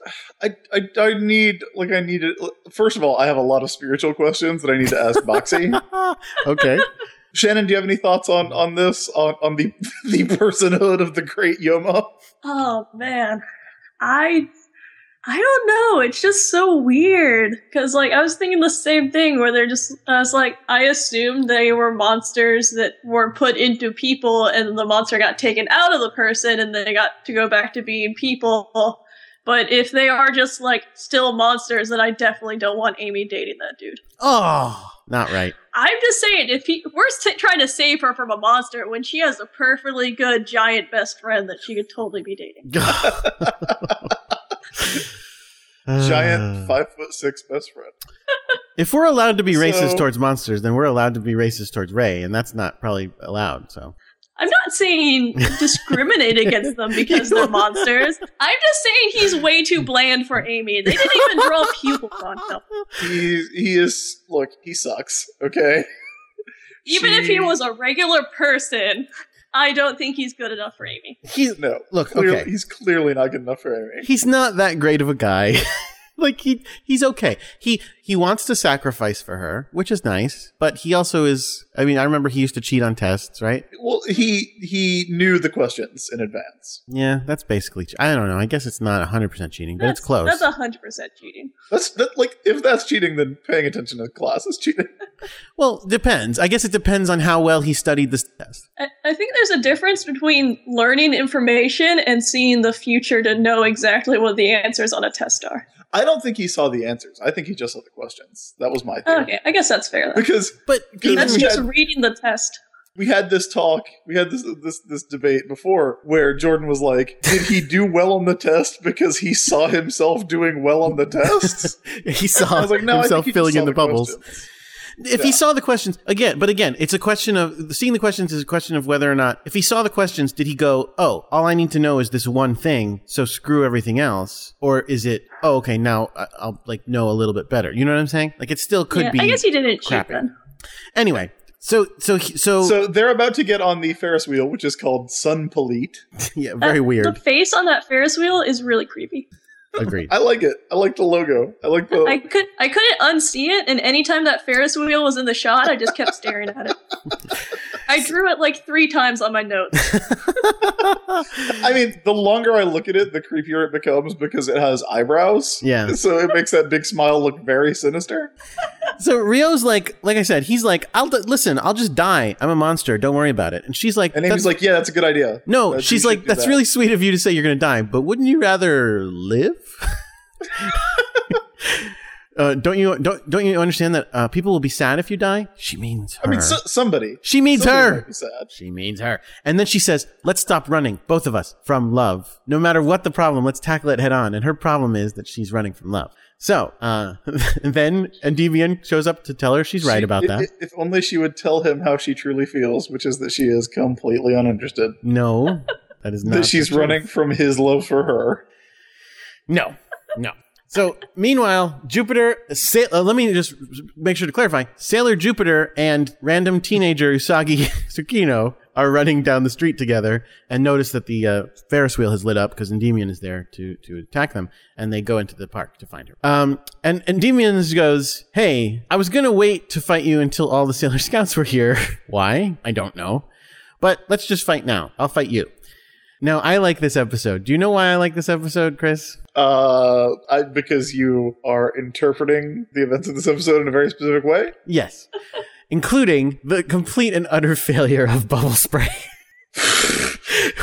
I, I, I need, like, I need to, first of all, I have a lot of spiritual questions that I need to ask Bakshi. Okay. Shannon, do you have any thoughts on, on this, on, on the, the personhood of the great Yoma? Oh man. I, I don't know. It's just so weird. Because, like, I was thinking the same thing where they're just, I was like, I assumed they were monsters that were put into people and the monster got taken out of the person and they got to go back to being people. But if they are just, like, still monsters, then I definitely don't want Amy dating that dude. Oh, not right. I'm just saying, if he, we're t- trying to save her from a monster when she has a perfectly good giant best friend that she could totally be dating. Giant five foot six best friend. If we're allowed to be so, racist towards monsters, then we're allowed to be racist towards Rei, and that's not probably allowed. So I'm not saying discriminate against them because they're monsters. I'm just saying he's way too bland for Amy. They didn't even draw pupils on him. He he is look. He sucks. Okay. Even she... if he was a regular person. I don't think he's good enough for Amy. He's, no, look, clearly, okay. He's clearly not good enough for Amy. He's not that great of a guy. Like, he he's okay. He he wants to sacrifice for her, which is nice, but he also is, I mean, I remember he used to cheat on tests, right? Well, he he knew the questions in advance. Yeah, that's basically, I don't know, I guess it's not one hundred percent cheating, but that's, it's close. That's one hundred percent cheating. That's that, like, if that's cheating, then paying attention to class is cheating. Well, depends. I guess it depends on how well he studied this test. I, I think there's a difference between learning information and seeing the future to know exactly what the answers on a test are. I don't think he saw the answers. I think he just saw the questions. That was my theory. Okay, I guess that's fair. Though. Because but that's just had, reading the test. We had this talk, we had this this this debate before where Jordan was like, did he do well on the test because he saw himself doing well on the tests? He saw I was like, no, himself I think filling in the, the bubbles. Questions. If yeah. he saw the questions, again, but again, it's a question of, seeing the questions is a question of whether or not, if he saw the questions, did he go, oh, all I need to know is this one thing, so screw everything else? Or is it, oh, okay, now I'll, like, know a little bit better. You know what I'm saying? Like, it still could yeah, be I guess he didn't cheat then. Anyway, so, so, so. So they're about to get on the Ferris wheel, which is called Sun Polite. Yeah, very that, weird. The face on that Ferris wheel is really creepy. Agreed. I like it. I like the logo. I like the. I could. I couldn't unsee it, and anytime that Ferris wheel was in the shot, I just kept staring at it. I drew it like three times on my notes. I mean, the longer I look at it, the creepier it becomes because it has eyebrows. Yeah. So it makes that big smile look very sinister. So Ryo's like, like I said, he's like, I'll d- listen. I'll just die. I'm a monster. Don't worry about it. And she's like, and he's like, yeah, that's a good idea. No, she's like, that's that. Really sweet of you to say you're going to die, but wouldn't you rather live? uh, don't you don't don't you understand that uh, people will be sad if you die? She means her. I mean, so, somebody. She means somebody her. Sad. She means her. And then she says, "Let's stop running, both of us, from love. No matter what the problem, let's tackle it head on." And her problem is that she's running from love. So uh, then Endymion shows up to tell her she's right she, about that. If only she would tell him how she truly feels, which is that she is completely uninterested. No, that is not. That she's running from his love for her. No, no. So, meanwhile, Jupiter, sa- uh, let me just make sure to clarify, Sailor Jupiter and random teenager Usagi Tsukino are running down the street together and notice that the uh, Ferris wheel has lit up because Endymion is there to, to attack them, and they go into the park to find her. Um, and Endymion goes, hey, I was going to wait to fight you until all the Sailor Scouts were here. Why? I don't know. But let's just fight now. I'll fight you. Now, I like this episode. Do you know why I like this episode, Chris? Uh, I, because you are interpreting the events of this episode in a very specific way? Yes. Including the complete and utter failure of bubble spray.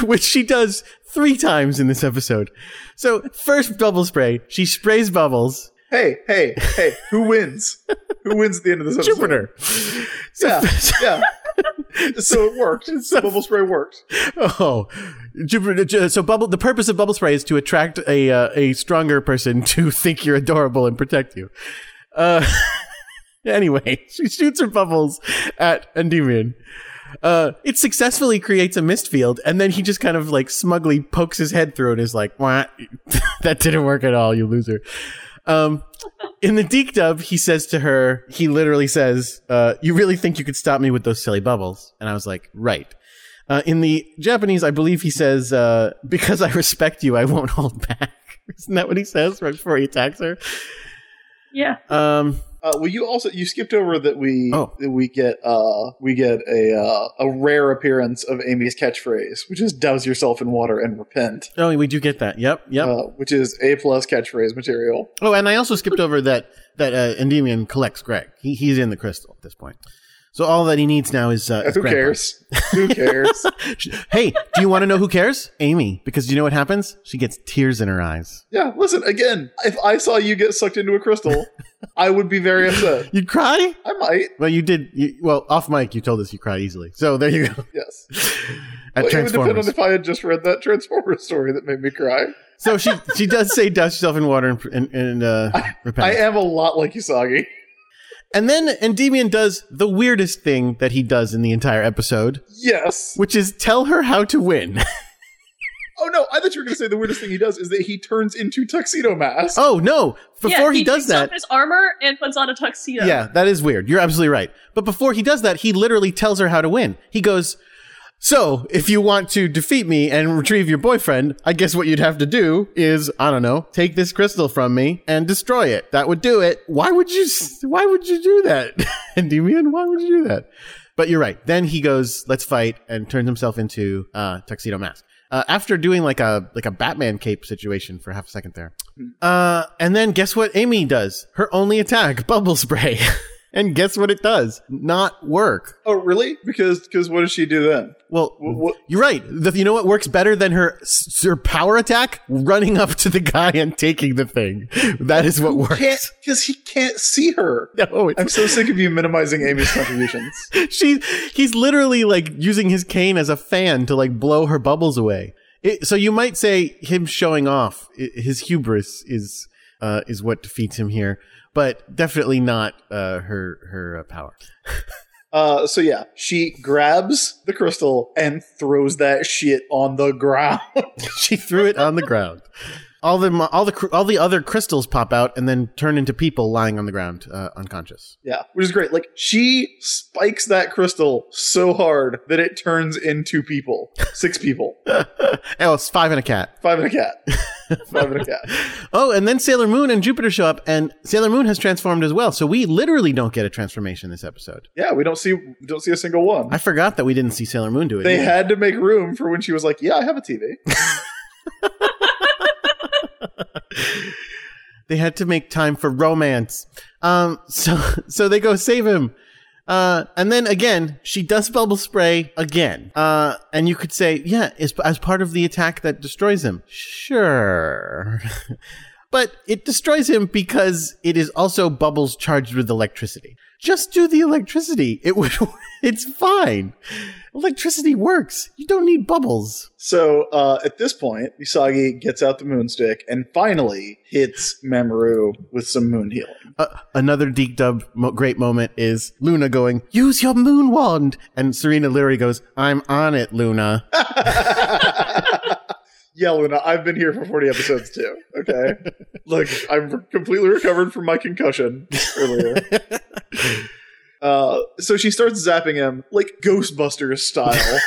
Which she does three times in this episode. So, first bubble spray. She sprays bubbles. Hey, hey, hey. Who wins? Who wins at the end of this episode? Jupiter. So, yeah, yeah. So it worked. So, bubble spray worked. Oh, so bubble. The purpose of bubble spray is to attract a uh, a stronger person to think you're adorable and protect you. Uh, anyway, she shoots her bubbles at Endymion. Uh, it successfully creates a mist field, and then he just kind of like smugly pokes his head through it and is like, "Wah, that didn't work at all, you loser." Um, in the Deke dub, he says to her, he literally says, uh, you really think you could stop me with those silly bubbles? And I was like, right. Uh, in the Japanese, I believe he says, uh, because I respect you, I won't hold back. Isn't that what he says right before he attacks her? Yeah. Um, uh, well, you also, you skipped over that we, oh. that we get, uh, we get a, uh, a rare appearance of Amy's catchphrase, which is douse yourself in water and repent. Oh, we do get that. Yep. Yep. Uh, which is A plus catchphrase material. Oh, and I also skipped over that, that, uh, Endymion collects Greg. He, he's in the crystal at this point. So all that he needs now is, uh, is who Grandpa. cares? Who cares? Hey, do you want to know who cares? Amy, because you know what happens? She gets tears in her eyes. Yeah. Listen, again, if I saw you get sucked into a crystal, I would be very upset. You'd cry? I might. Well, you did. You, well, off mic, you told us you cry easily. So there you go. Yes. At well, it would depend on if I had just read that Transformers story that made me cry. So she she does say, "Dust yourself in water and and, and uh, I, repent." I am a lot like Usagi. And then Endymion does the weirdest thing that he does in the entire episode. Yes. Which is tell her how to win. Oh, no. I thought you were going to say the weirdest thing he does is that he turns into Tuxedo Mask. Oh, no. Before yeah, he, he does that. He takes off his armor and puts on a tuxedo. Yeah, that is weird. You're absolutely right. But before he does that, he literally tells her how to win. He goes, so if you want to defeat me and retrieve your boyfriend, I guess what you'd have to do is, I don't know, take this crystal from me and destroy it. That would do it. Why would you, why would you do that? Endymion, why would you do that? But you're right. Then he goes, let's fight, and turns himself into uh, Tuxedo Mask. Uh, after doing like a like a Batman cape situation for half a second there. Uh, and then guess what Amy does? Her only attack, bubble spray. And guess what it does? Not work. Oh, really? Because because what does she do then? Well, what? You're right. The, you know what works better than her, her power attack? Running up to the guy and taking the thing. That is what works. Because he can't see her. No, I'm so sick of you minimizing Amy's contributions. she, He's literally like using his cane as a fan to like blow her bubbles away. It, so you might say him showing off, his hubris is uh, is what defeats him here. But definitely not uh, her her uh, power. uh, so yeah, she grabs the crystal and throws that shit on the ground. She threw it on the ground. All the all the all the other crystals pop out and then turn into people lying on the ground, uh, unconscious. Yeah, which is great. Like she spikes that crystal so hard that it turns into people, six people. Oh, it's five and a cat. Five and a cat. Five and a cat. Oh, and then Sailor Moon and Jupiter show up, and Sailor Moon has transformed as well. So we literally don't get a transformation this episode. Yeah, we don't see don't see a single one. I forgot that we didn't see Sailor Moon do it. They either. had to make room for when she was like, "Yeah, I have a T V." They had to make time for romance. Um, so so they go save him. Uh, and then again, she does bubble spray again. Uh, and you could say, yeah, as, as part of the attack that destroys him. Sure. But it destroys him because it is also bubbles charged with electricity. Just do the electricity. It would. It's fine. Electricity works. You don't need bubbles. So uh, at this point, Usagi gets out the moonstick and finally hits Mamoru with some moon healing. Uh, another Deke Dub mo- great moment is Luna going, "Use your moon wand," and Serena literally goes, "I'm on it, Luna." Yeah, Luna, I've been here for forty episodes too, okay? Look, I'm completely recovered from my concussion earlier. uh, so she starts zapping him, like Ghostbusters style.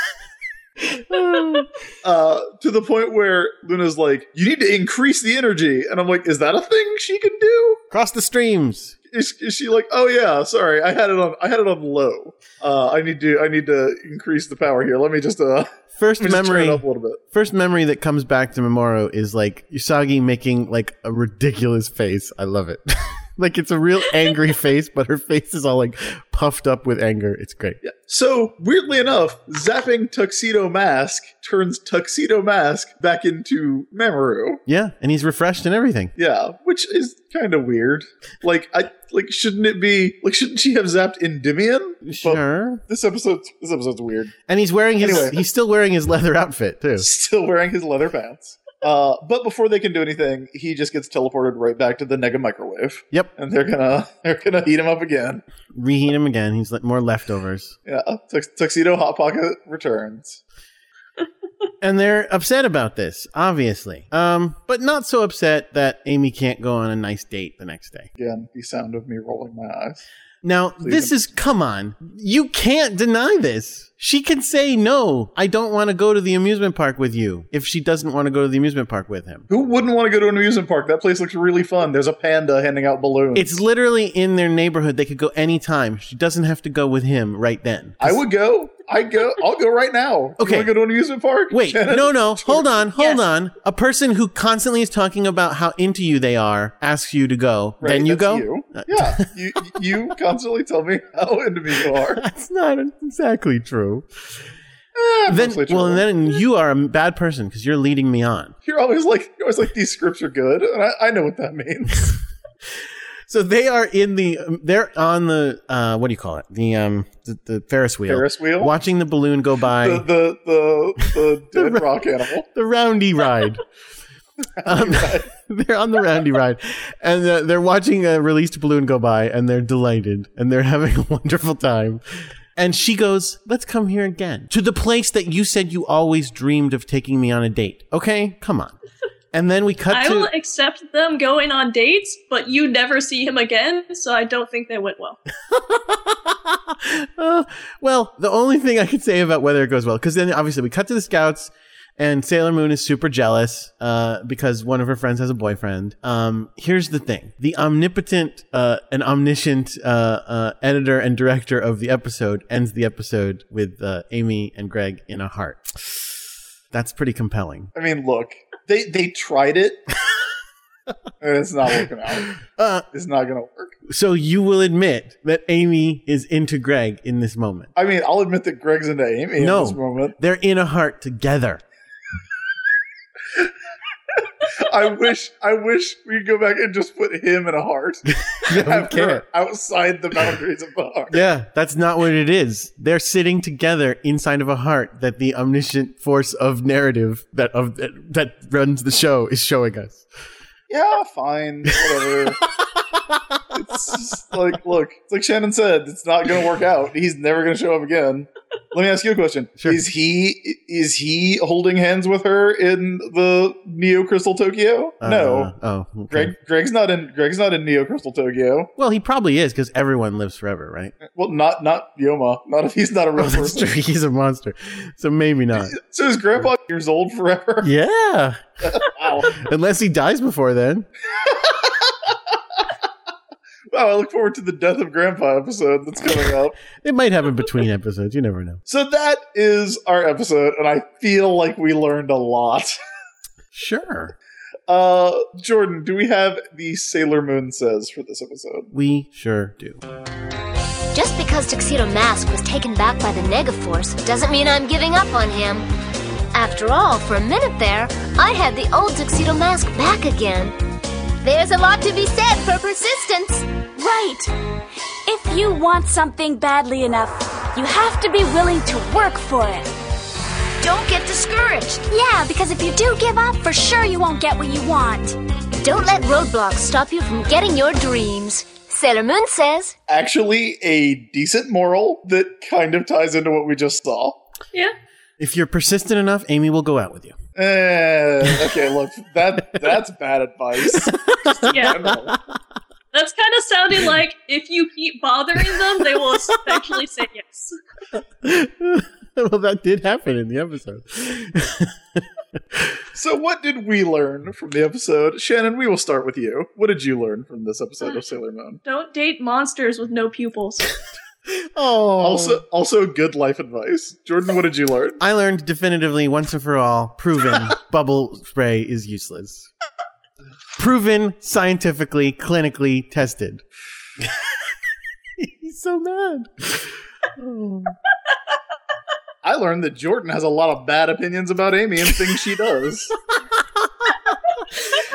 uh, to the point where Luna's like, "You need to increase the energy." And I'm like, is that a thing she can do? Cross the streams. Is, is she like, "Oh yeah, sorry, I had it on I had it on low. Uh, I need to I need to increase the power here. Let me just uh First memory, first memory that comes back to Mamoru is like Usagi making like a ridiculous face. I love it. Like, it's a real angry face, but her face is all, like, puffed up with anger. It's great. Yeah. So, weirdly enough, zapping Tuxedo Mask turns Tuxedo Mask back into Mamoru. Yeah, and he's refreshed and everything. Yeah, which is kind of weird. Like, I... Like, shouldn't it be... Like, shouldn't she have zapped Endymion? Sure. But this episode, this episode's weird. And he's wearing his... Anyway. He's still wearing his leather outfit, too. Still wearing his leather pants. Uh, but before they can do anything, he just gets teleported right back to the Nega microwave. Yep. And they're gonna they're gonna heat him up again. Reheat him again. He's like more leftovers. Yeah. Tux- Tuxedo Hot Pocket returns. And they're upset about this, obviously. Um, but not so upset that Amy can't go on a nice date the next day. Again, the sound of me rolling my eyes. Now, Please this don't. is, come on. You can't deny this. She can say, no, I don't want to go to the amusement park with you, if she doesn't want to go to the amusement park with him. Who wouldn't want to go to an amusement park? That place looks really fun. There's a panda handing out balloons. It's literally in their neighborhood. They could go anytime. She doesn't have to go with him right then. I would go. I go. I'll go right now. Okay. You want to go to an amusement park? Wait. Shannon? No, no. Hold on. Hold yes. on. A person who constantly is talking about how into you they are asks you to go. Right, then you go? You. Yeah. you, you constantly tell me how into me you are. That's not exactly true. Eh, then, well, and then you are a bad person because you're leading me on. You're always like, you're always like, these scripts are good, and I, I know what that means. So they are in the, they're on the, uh, what do you call it? The um, the, the Ferris wheel. Ferris wheel. Watching the balloon go by. The the the, the dead the, rock animal. The roundy ride. Um, they're on the roundy ride, and uh, they're watching a released balloon go by, and they're delighted, and they're having a wonderful time. And she goes, let's come here again. To the place that you said you always dreamed of taking me on a date. Okay, come on. And then we cut I to... I will accept them going on dates, but you never see him again, so I don't think they went well. uh, well, the only thing I could say about whether it goes well, because then obviously we cut to the scouts, and Sailor Moon is super jealous uh, because one of her friends has a boyfriend. Um, here's the thing. The omnipotent uh, and omniscient uh, uh, editor and director of the episode ends the episode with uh, Amy and Greg in a heart. That's pretty compelling. I mean, look, they, they tried it. It's not working out. Uh, it's not going to work. So you will admit that Amy is into Greg in this moment. I mean, I'll admit that Greg's into Amy no, in this moment. They're in a heart together. I wish I wish we could go back and just put him in a heart after outside the boundaries of the heart. Yeah, that's not what it is. They're sitting together inside of a heart that the omniscient force of narrative that of that runs the show is showing us. Yeah, fine, whatever. It's just like, look, it's like Shannon said, it's not going to work out. He's never going to show up again. Let me ask you a question. Sure. Is he is he holding hands with her in the Neo Crystal Tokyo? Uh, no. Oh, okay. Greg Greg's not in Greg's not in Neo Crystal Tokyo. Well, he probably is because everyone lives forever, right? Well, not not Yoma. Not if he's not a real oh, person. That's true. He's a monster. So maybe not. So is Grandpa years old forever? Yeah. Wow. Unless he dies before then. Wow, I look forward to the death of Grandpa episode that's coming up. It might happen between episodes. You never know. So that is our episode, and I feel like we learned a lot. Sure. Uh, Jordan, do we have the Sailor Moon says for this episode? We sure do. Just because Tuxedo Mask was taken back by the Negaforce doesn't mean I'm giving up on him. After all, for a minute there, I had the old Tuxedo Mask back again. There's a lot to be said for persistence. Right. If you want something badly enough, you have to be willing to work for it. Don't get discouraged. Yeah, because if you do give up, for sure you won't get what you want. Don't let roadblocks stop you from getting your dreams. Sailor Moon says. Actually, a decent moral that kind of ties into what we just saw. Yeah. If you're persistent enough, Amy will go out with you. Eh, okay, look, that that's bad advice. Yeah. That's kind of sounding like if you keep bothering them, they will eventually say yes. Well, that did happen in the episode. So what did we learn from the episode? Shannon, we will start with you. What did you learn from this episode of Sailor Moon? Don't date monsters with no pupils. Oh. Also, also good life advice. Jordan, what did you learn? I learned definitively, once and for all, proven, bubble spray is useless. Proven, scientifically, clinically tested. He's so mad. Oh. I learned that Jordan has a lot of bad opinions about Amy and things she does.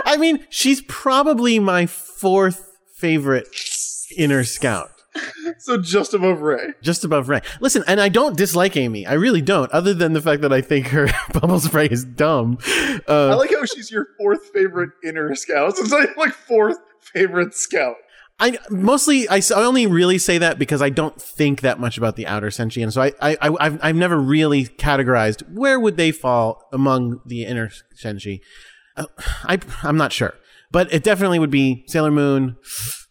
I mean, she's probably my fourth favorite inner scout. So just above Rey. Just above Rey. Listen, and I don't dislike Amy. I really don't, other than the fact that I think her bubble spray is dumb. Uh, I like how she's your fourth favorite inner scout. So it's like, like fourth favorite scout. I mostly, I, I only really say that because I don't think that much about the outer sentient. And so I, I, I, I've, I've never really categorized where would they fall among the inner sentient. Uh, I, I'm not sure. But it definitely would be Sailor Moon,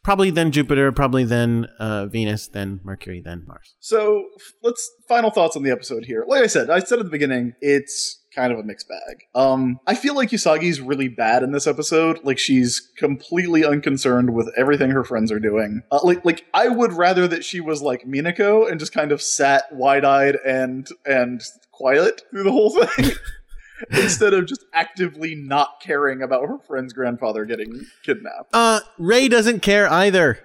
probably then Jupiter, probably then uh, Venus, then Mercury, then Mars. So let's final thoughts on the episode here. Like I said, I said at the beginning, it's kind of a mixed bag. Um, I feel like Usagi's really bad in this episode. Like she's completely unconcerned with everything her friends are doing. Uh, like, like I would rather that she was like Minako and just kind of sat wide-eyed and and quiet through the whole thing. Instead of just actively not caring about her friend's grandfather getting kidnapped. Uh, Rey doesn't care either.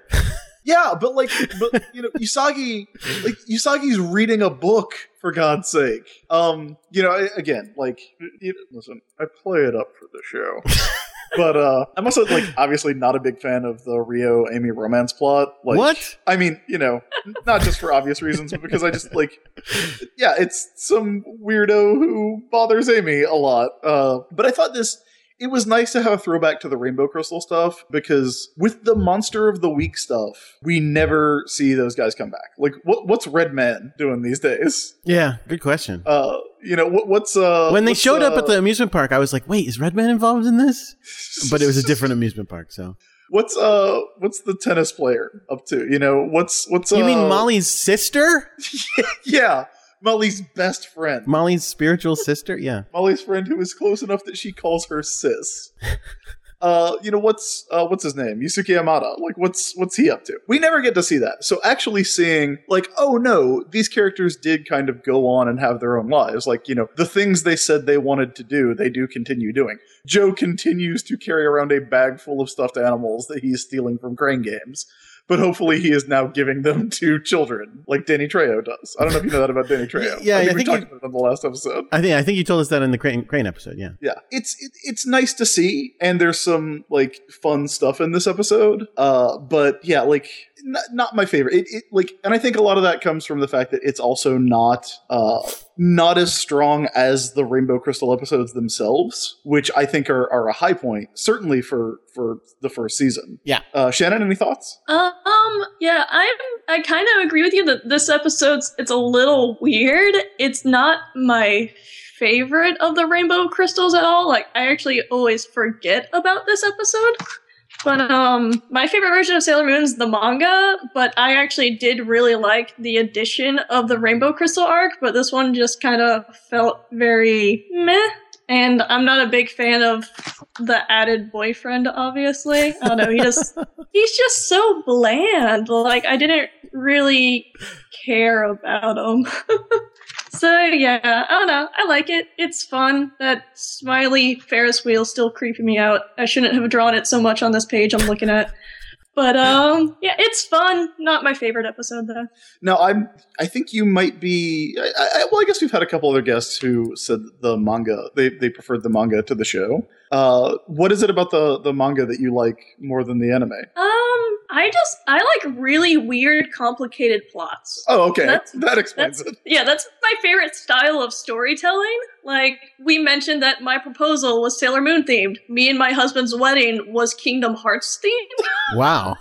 Yeah, but like, but you know, Usagi, like Usagi's reading a book for God's sake. Um, you know, I, again, like, you know, listen, I play it up for the show, but uh, I'm also like obviously not a big fan of the Ryo Amy romance plot. Like, what? I mean, you know, not just for obvious reasons, but because I just like, yeah, it's some weirdo who bothers Amy a lot. Uh, but I thought this. It was nice to have a throwback to the Rainbow Crystal stuff because with the Monster of the Week stuff, we never see those guys come back. Like, what, what's Red Man doing these days? Yeah, good question. Uh, you know, what, what's... Uh, when they what's, showed uh, up at the amusement park, I was like, wait, is Red Man involved in this? But it was a different amusement park, so... What's uh? What's the tennis player up to? You know, what's... what's You uh, mean Molly's sister? Yeah. Molly's best friend. Molly's spiritual sister? Yeah. Molly's friend who is close enough that she calls her sis. uh, you know, what's uh, what's his name? Yusuke Yamada. Like, what's what's he up to? We never get to see that. So actually seeing, like, oh no, these characters did kind of go on and have their own lives. Like, you know, the things they said they wanted to do, they do continue doing. Joe continues to carry around a bag full of stuffed animals that he's stealing from Crane Games. But hopefully he is now giving them to children, like Danny Trejo does. I don't know if you know that about Danny Trejo. yeah, I think I we think talked you, about it on the last episode. I think I think you told us that in the Crane, Crane episode, yeah. Yeah, it's it, it's nice to see, and there's some, like, fun stuff in this episode. Uh, but, yeah, like, n- not my favorite. It, it like, and I think a lot of that comes from the fact that it's also not... Uh, not as strong as the Rainbow Crystal episodes themselves, which I think are, are a high point, certainly for, for the first season. Yeah. Uh, Shannon, any thoughts? Uh, um, yeah, I'm, I kind of agree with you that this episode's, it's a little weird. It's not my favorite of the Rainbow Crystals at all. Like, I actually always forget about this episode. But um, my favorite version of Sailor Moon is the manga, but I actually did really like the addition of the Rainbow Crystal arc, but this one just kind of felt very meh. And I'm not a big fan of the added boyfriend, obviously. I don't know, he just, he's just so bland. Like, I didn't really care about him. So, yeah, I don't know. I like it. It's fun. That smiley Ferris wheel still creeping me out. I shouldn't have drawn it so much on this page I'm looking at. But, um, yeah, it's fun. Not my favorite episode, though. No, I'm, I think you might be... I, I, well, I guess we've had a couple other guests who said the manga. They they preferred the manga to the show. Uh, what is it about the, the manga that you like more than the anime? Um, I just... I like really weird, complicated plots. Oh, okay. That's, that explains that's, it. Yeah, that's my favorite style of storytelling. Like, we mentioned that my proposal was Sailor Moon themed. Me and my husband's wedding was Kingdom Hearts themed. Wow.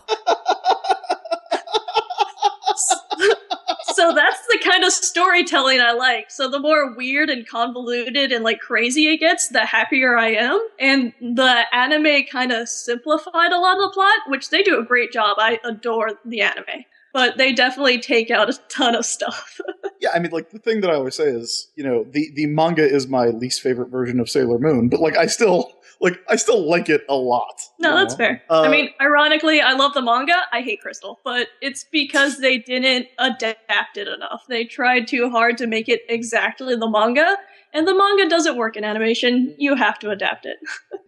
So that's the kind of storytelling I like. So the more weird and convoluted and like crazy it gets, the happier I am. And the anime kind of simplified a lot of the plot, which they do a great job. I adore the anime. But they definitely take out a ton of stuff. Yeah, I mean, like, the thing that I always say is, you know, the, the manga is my least favorite version of Sailor Moon, but, like, I still, like, I still like it a lot. No, that's know? fair. Uh, I mean, ironically, I love the manga, I hate Crystal, but it's because they didn't adapt it enough. They tried too hard to make it exactly the manga, and the manga doesn't work in animation. You have to adapt it.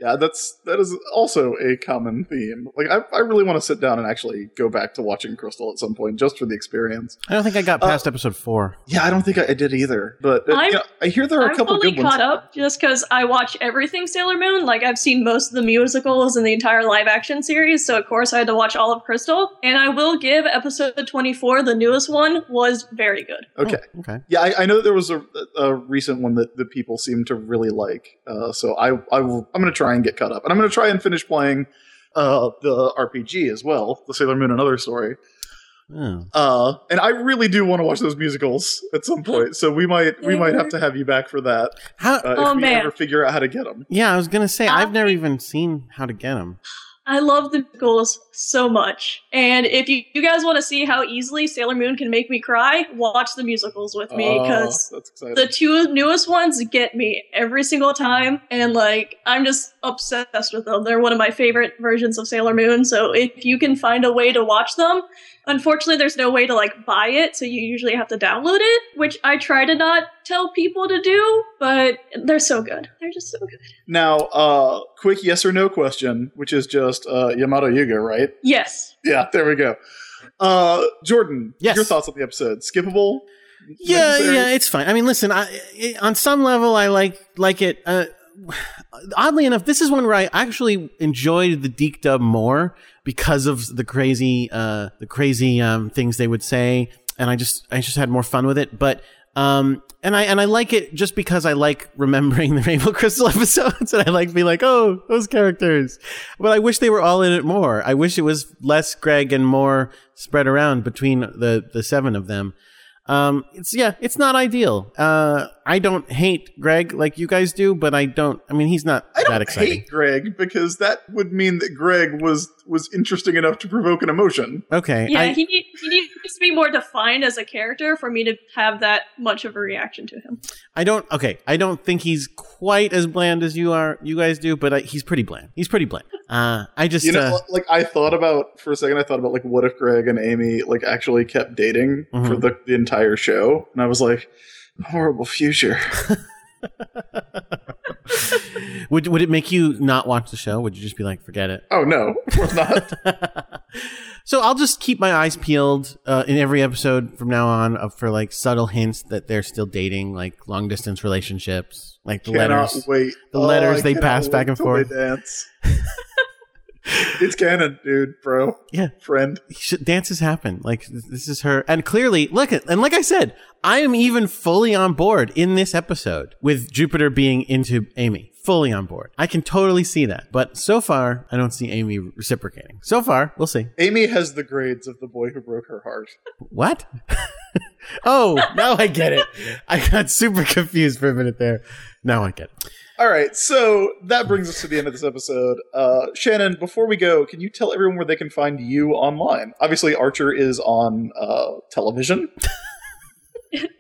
Yeah, that's, that is also a common theme. Like, I, I really want to sit down and actually go back to watching Crystal at some point, just for the experience. I don't think I got past uh, episode four. Yeah, I don't think I, I did either. But uh, yeah, I hear there are I'm a couple of good ones. I'm fully caught up just because I watch everything Sailor Moon. Like, I've seen most of the musicals and the entire live-action series, so of course I had to watch all of Crystal. And I will give episode twenty-four, the newest one, was very good. Okay. Oh, okay. Yeah, I, I know there was a, a recent one that that people seem to really like. Uh, so I, I will, I'm going to try and get caught up. And I'm going to try and finish playing uh, the R P G as well, the Sailor Moon Another Story. Oh. Uh, and I really do want to watch those musicals at some point. So we might we might have to have you back for that. How, uh, if oh, we man. ever figure out how to get them. Yeah, I was going to say, I've never even seen how to get them. I love the musicals so much. And if you, you guys want to see how easily Sailor Moon can make me cry, watch the musicals with me, because oh, the two newest ones get me every single time. And, like, I'm just obsessed with them. They're one of my favorite versions of Sailor Moon. So if you can find a way to watch them, unfortunately, there's no way to, like, buy it. So you usually have to download it, which I try to not tell people to do, but they're so good. They're just so good. Now, uh, quick yes or no question, which is just uh, Yamato Yuga, right? Yes. Yeah, there we go. Uh, Jordan, yes. Your thoughts on the episode? Skippable? Yeah, necessary? Yeah, it's fine. I mean, listen, I, it, on some level, I like like it. Uh, oddly enough, this is one where I actually enjoyed the Deke dub more because of the crazy, uh, the crazy um, things they would say, and I just, I just had more fun with it. But um, and I and I like it just because I like remembering the Rainbow Crystal episodes, and I like to be like, oh, those characters. But I wish they were all in it more. I wish it was less Greg and more spread around between the the seven of them. Um, it's yeah, it's not ideal. Uh, I don't hate Greg like you guys do, but I don't. I mean, he's not I that don't exciting. Hate Greg because that would mean that Greg was was interesting enough to provoke an emotion. Okay, yeah, I, he need, he needs to be more defined as a character for me to have that much of a reaction to him. I don't. Okay, I don't think he's quite as bland as you are, you guys do, but I, he's pretty bland. He's pretty bland. Uh, I just you know, uh, like I thought about for a second. I thought about like what if Greg and Amy like actually kept dating mm-hmm. for the, the entire show, and I was like, horrible future. would would it make you not watch the show? Would you just be like, forget it? Oh no, of course not. So I'll just keep my eyes peeled uh, in every episode from now on uh, for like subtle hints that they're still dating, like long distance relationships, like the cannot letters, wait. the oh, letters I they pass back and forth. Dance. It's canon, dude, bro. Yeah, friend. Should, dances happen. Like this is her, and clearly, look at and like I said, I am even fully on board in this episode with Jupiter being into Amy. Fully on board. I can totally see that. But so far, I don't see Amy reciprocating. So far, we'll see. Amy has the grades of the boy who broke her heart. What? Oh, now I get it. I got super confused for a minute there. Now I get it. All right, so that brings us to the end of this episode. Uh, Shannon, before we go, can you tell everyone where they can find you online? Obviously, Archer is on uh, television.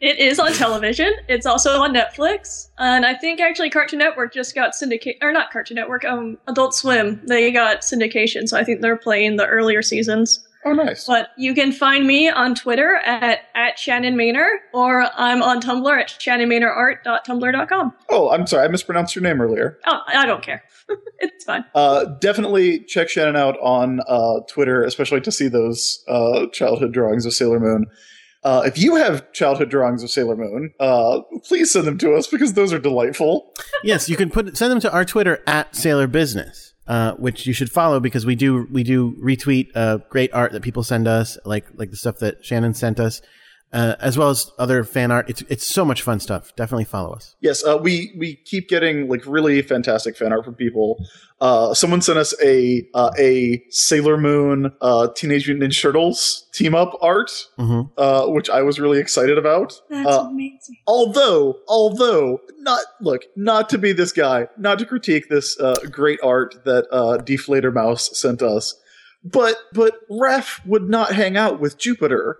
It is on television. It's also on Netflix. And I think actually Cartoon Network just got syndicated, or not Cartoon Network, um, Adult Swim. They got syndication, so I think they're playing the earlier seasons. Oh, nice. But you can find me on Twitter at, at Shannon Maynor, or I'm on Tumblr at shannon maynor art dot tumblr dot com. Oh, I'm sorry. I mispronounced your name earlier. Oh, I don't care. It's fine. Uh, definitely check Shannon out on uh, Twitter, especially to see those uh, childhood drawings of Sailor Moon. Uh, if you have childhood drawings of Sailor Moon, uh, please send them to us because those are delightful. Yes, you can put send them to our Twitter at Sailor Business. Uh, which you should follow because we do we do retweet uh, great art that people send us, like like the stuff that Shannon sent us, uh, as well as other fan art. It's it's so much fun stuff. Definitely follow us. Yes, uh, we we keep getting like really fantastic fan art from people. Uh, someone sent us a uh, a Sailor Moon uh, Teenage Mutant Ninja Turtles team up art, mm-hmm. uh, which I was really excited about. That's uh, amazing. Although, although. Not look, not to be this guy, not to critique this uh, great art that uh, Deflator Mouse sent us, but but Raph would not hang out with Jupiter.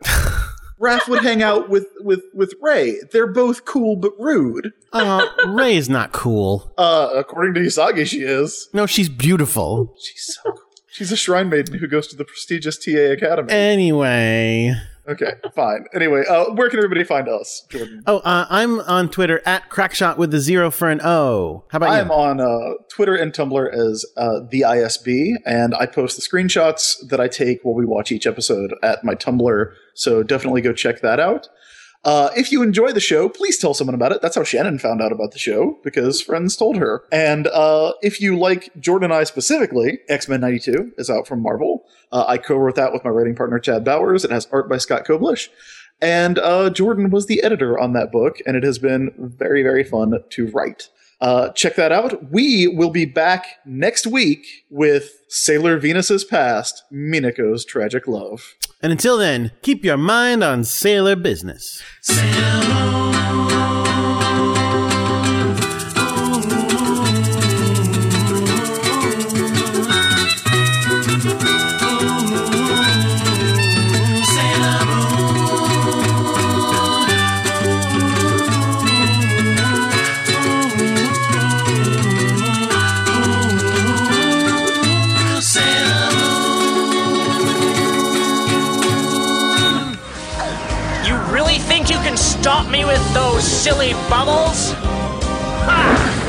Raph would hang out with, with, with Rei. They're both cool but rude. Uh, Rei is not cool. Uh, according to Usagi, she is. No, she's beautiful. She's so cool. She's a shrine maiden who goes to the prestigious T A Academy. Anyway. Okay, fine. Anyway, uh, where can everybody find us, Jordan? Oh, uh, I'm on Twitter at Crackshot with a zero for an O. How about I'm you? I'm on uh, Twitter and Tumblr as uh, the I S B, and I post the screenshots that I take while we watch each episode at my Tumblr, so definitely go check that out. Uh, if you enjoy the show, please tell someone about it. That's how Shannon found out about the show, because friends told her. And uh, if you like Jordan and I specifically, X-Men ninety-two is out from Marvel. Uh, I co-wrote that with my writing partner, Chad Bowers. It has art by Scott Koblish. And uh, Jordan was the editor on that book, and it has been very, very fun to write. Uh, check that out. We will be back next week with Sailor Venus's Past, Minako's Tragic Love. And until then, keep your mind on sailor business. Sailor. Stop me with those silly bubbles? Ha!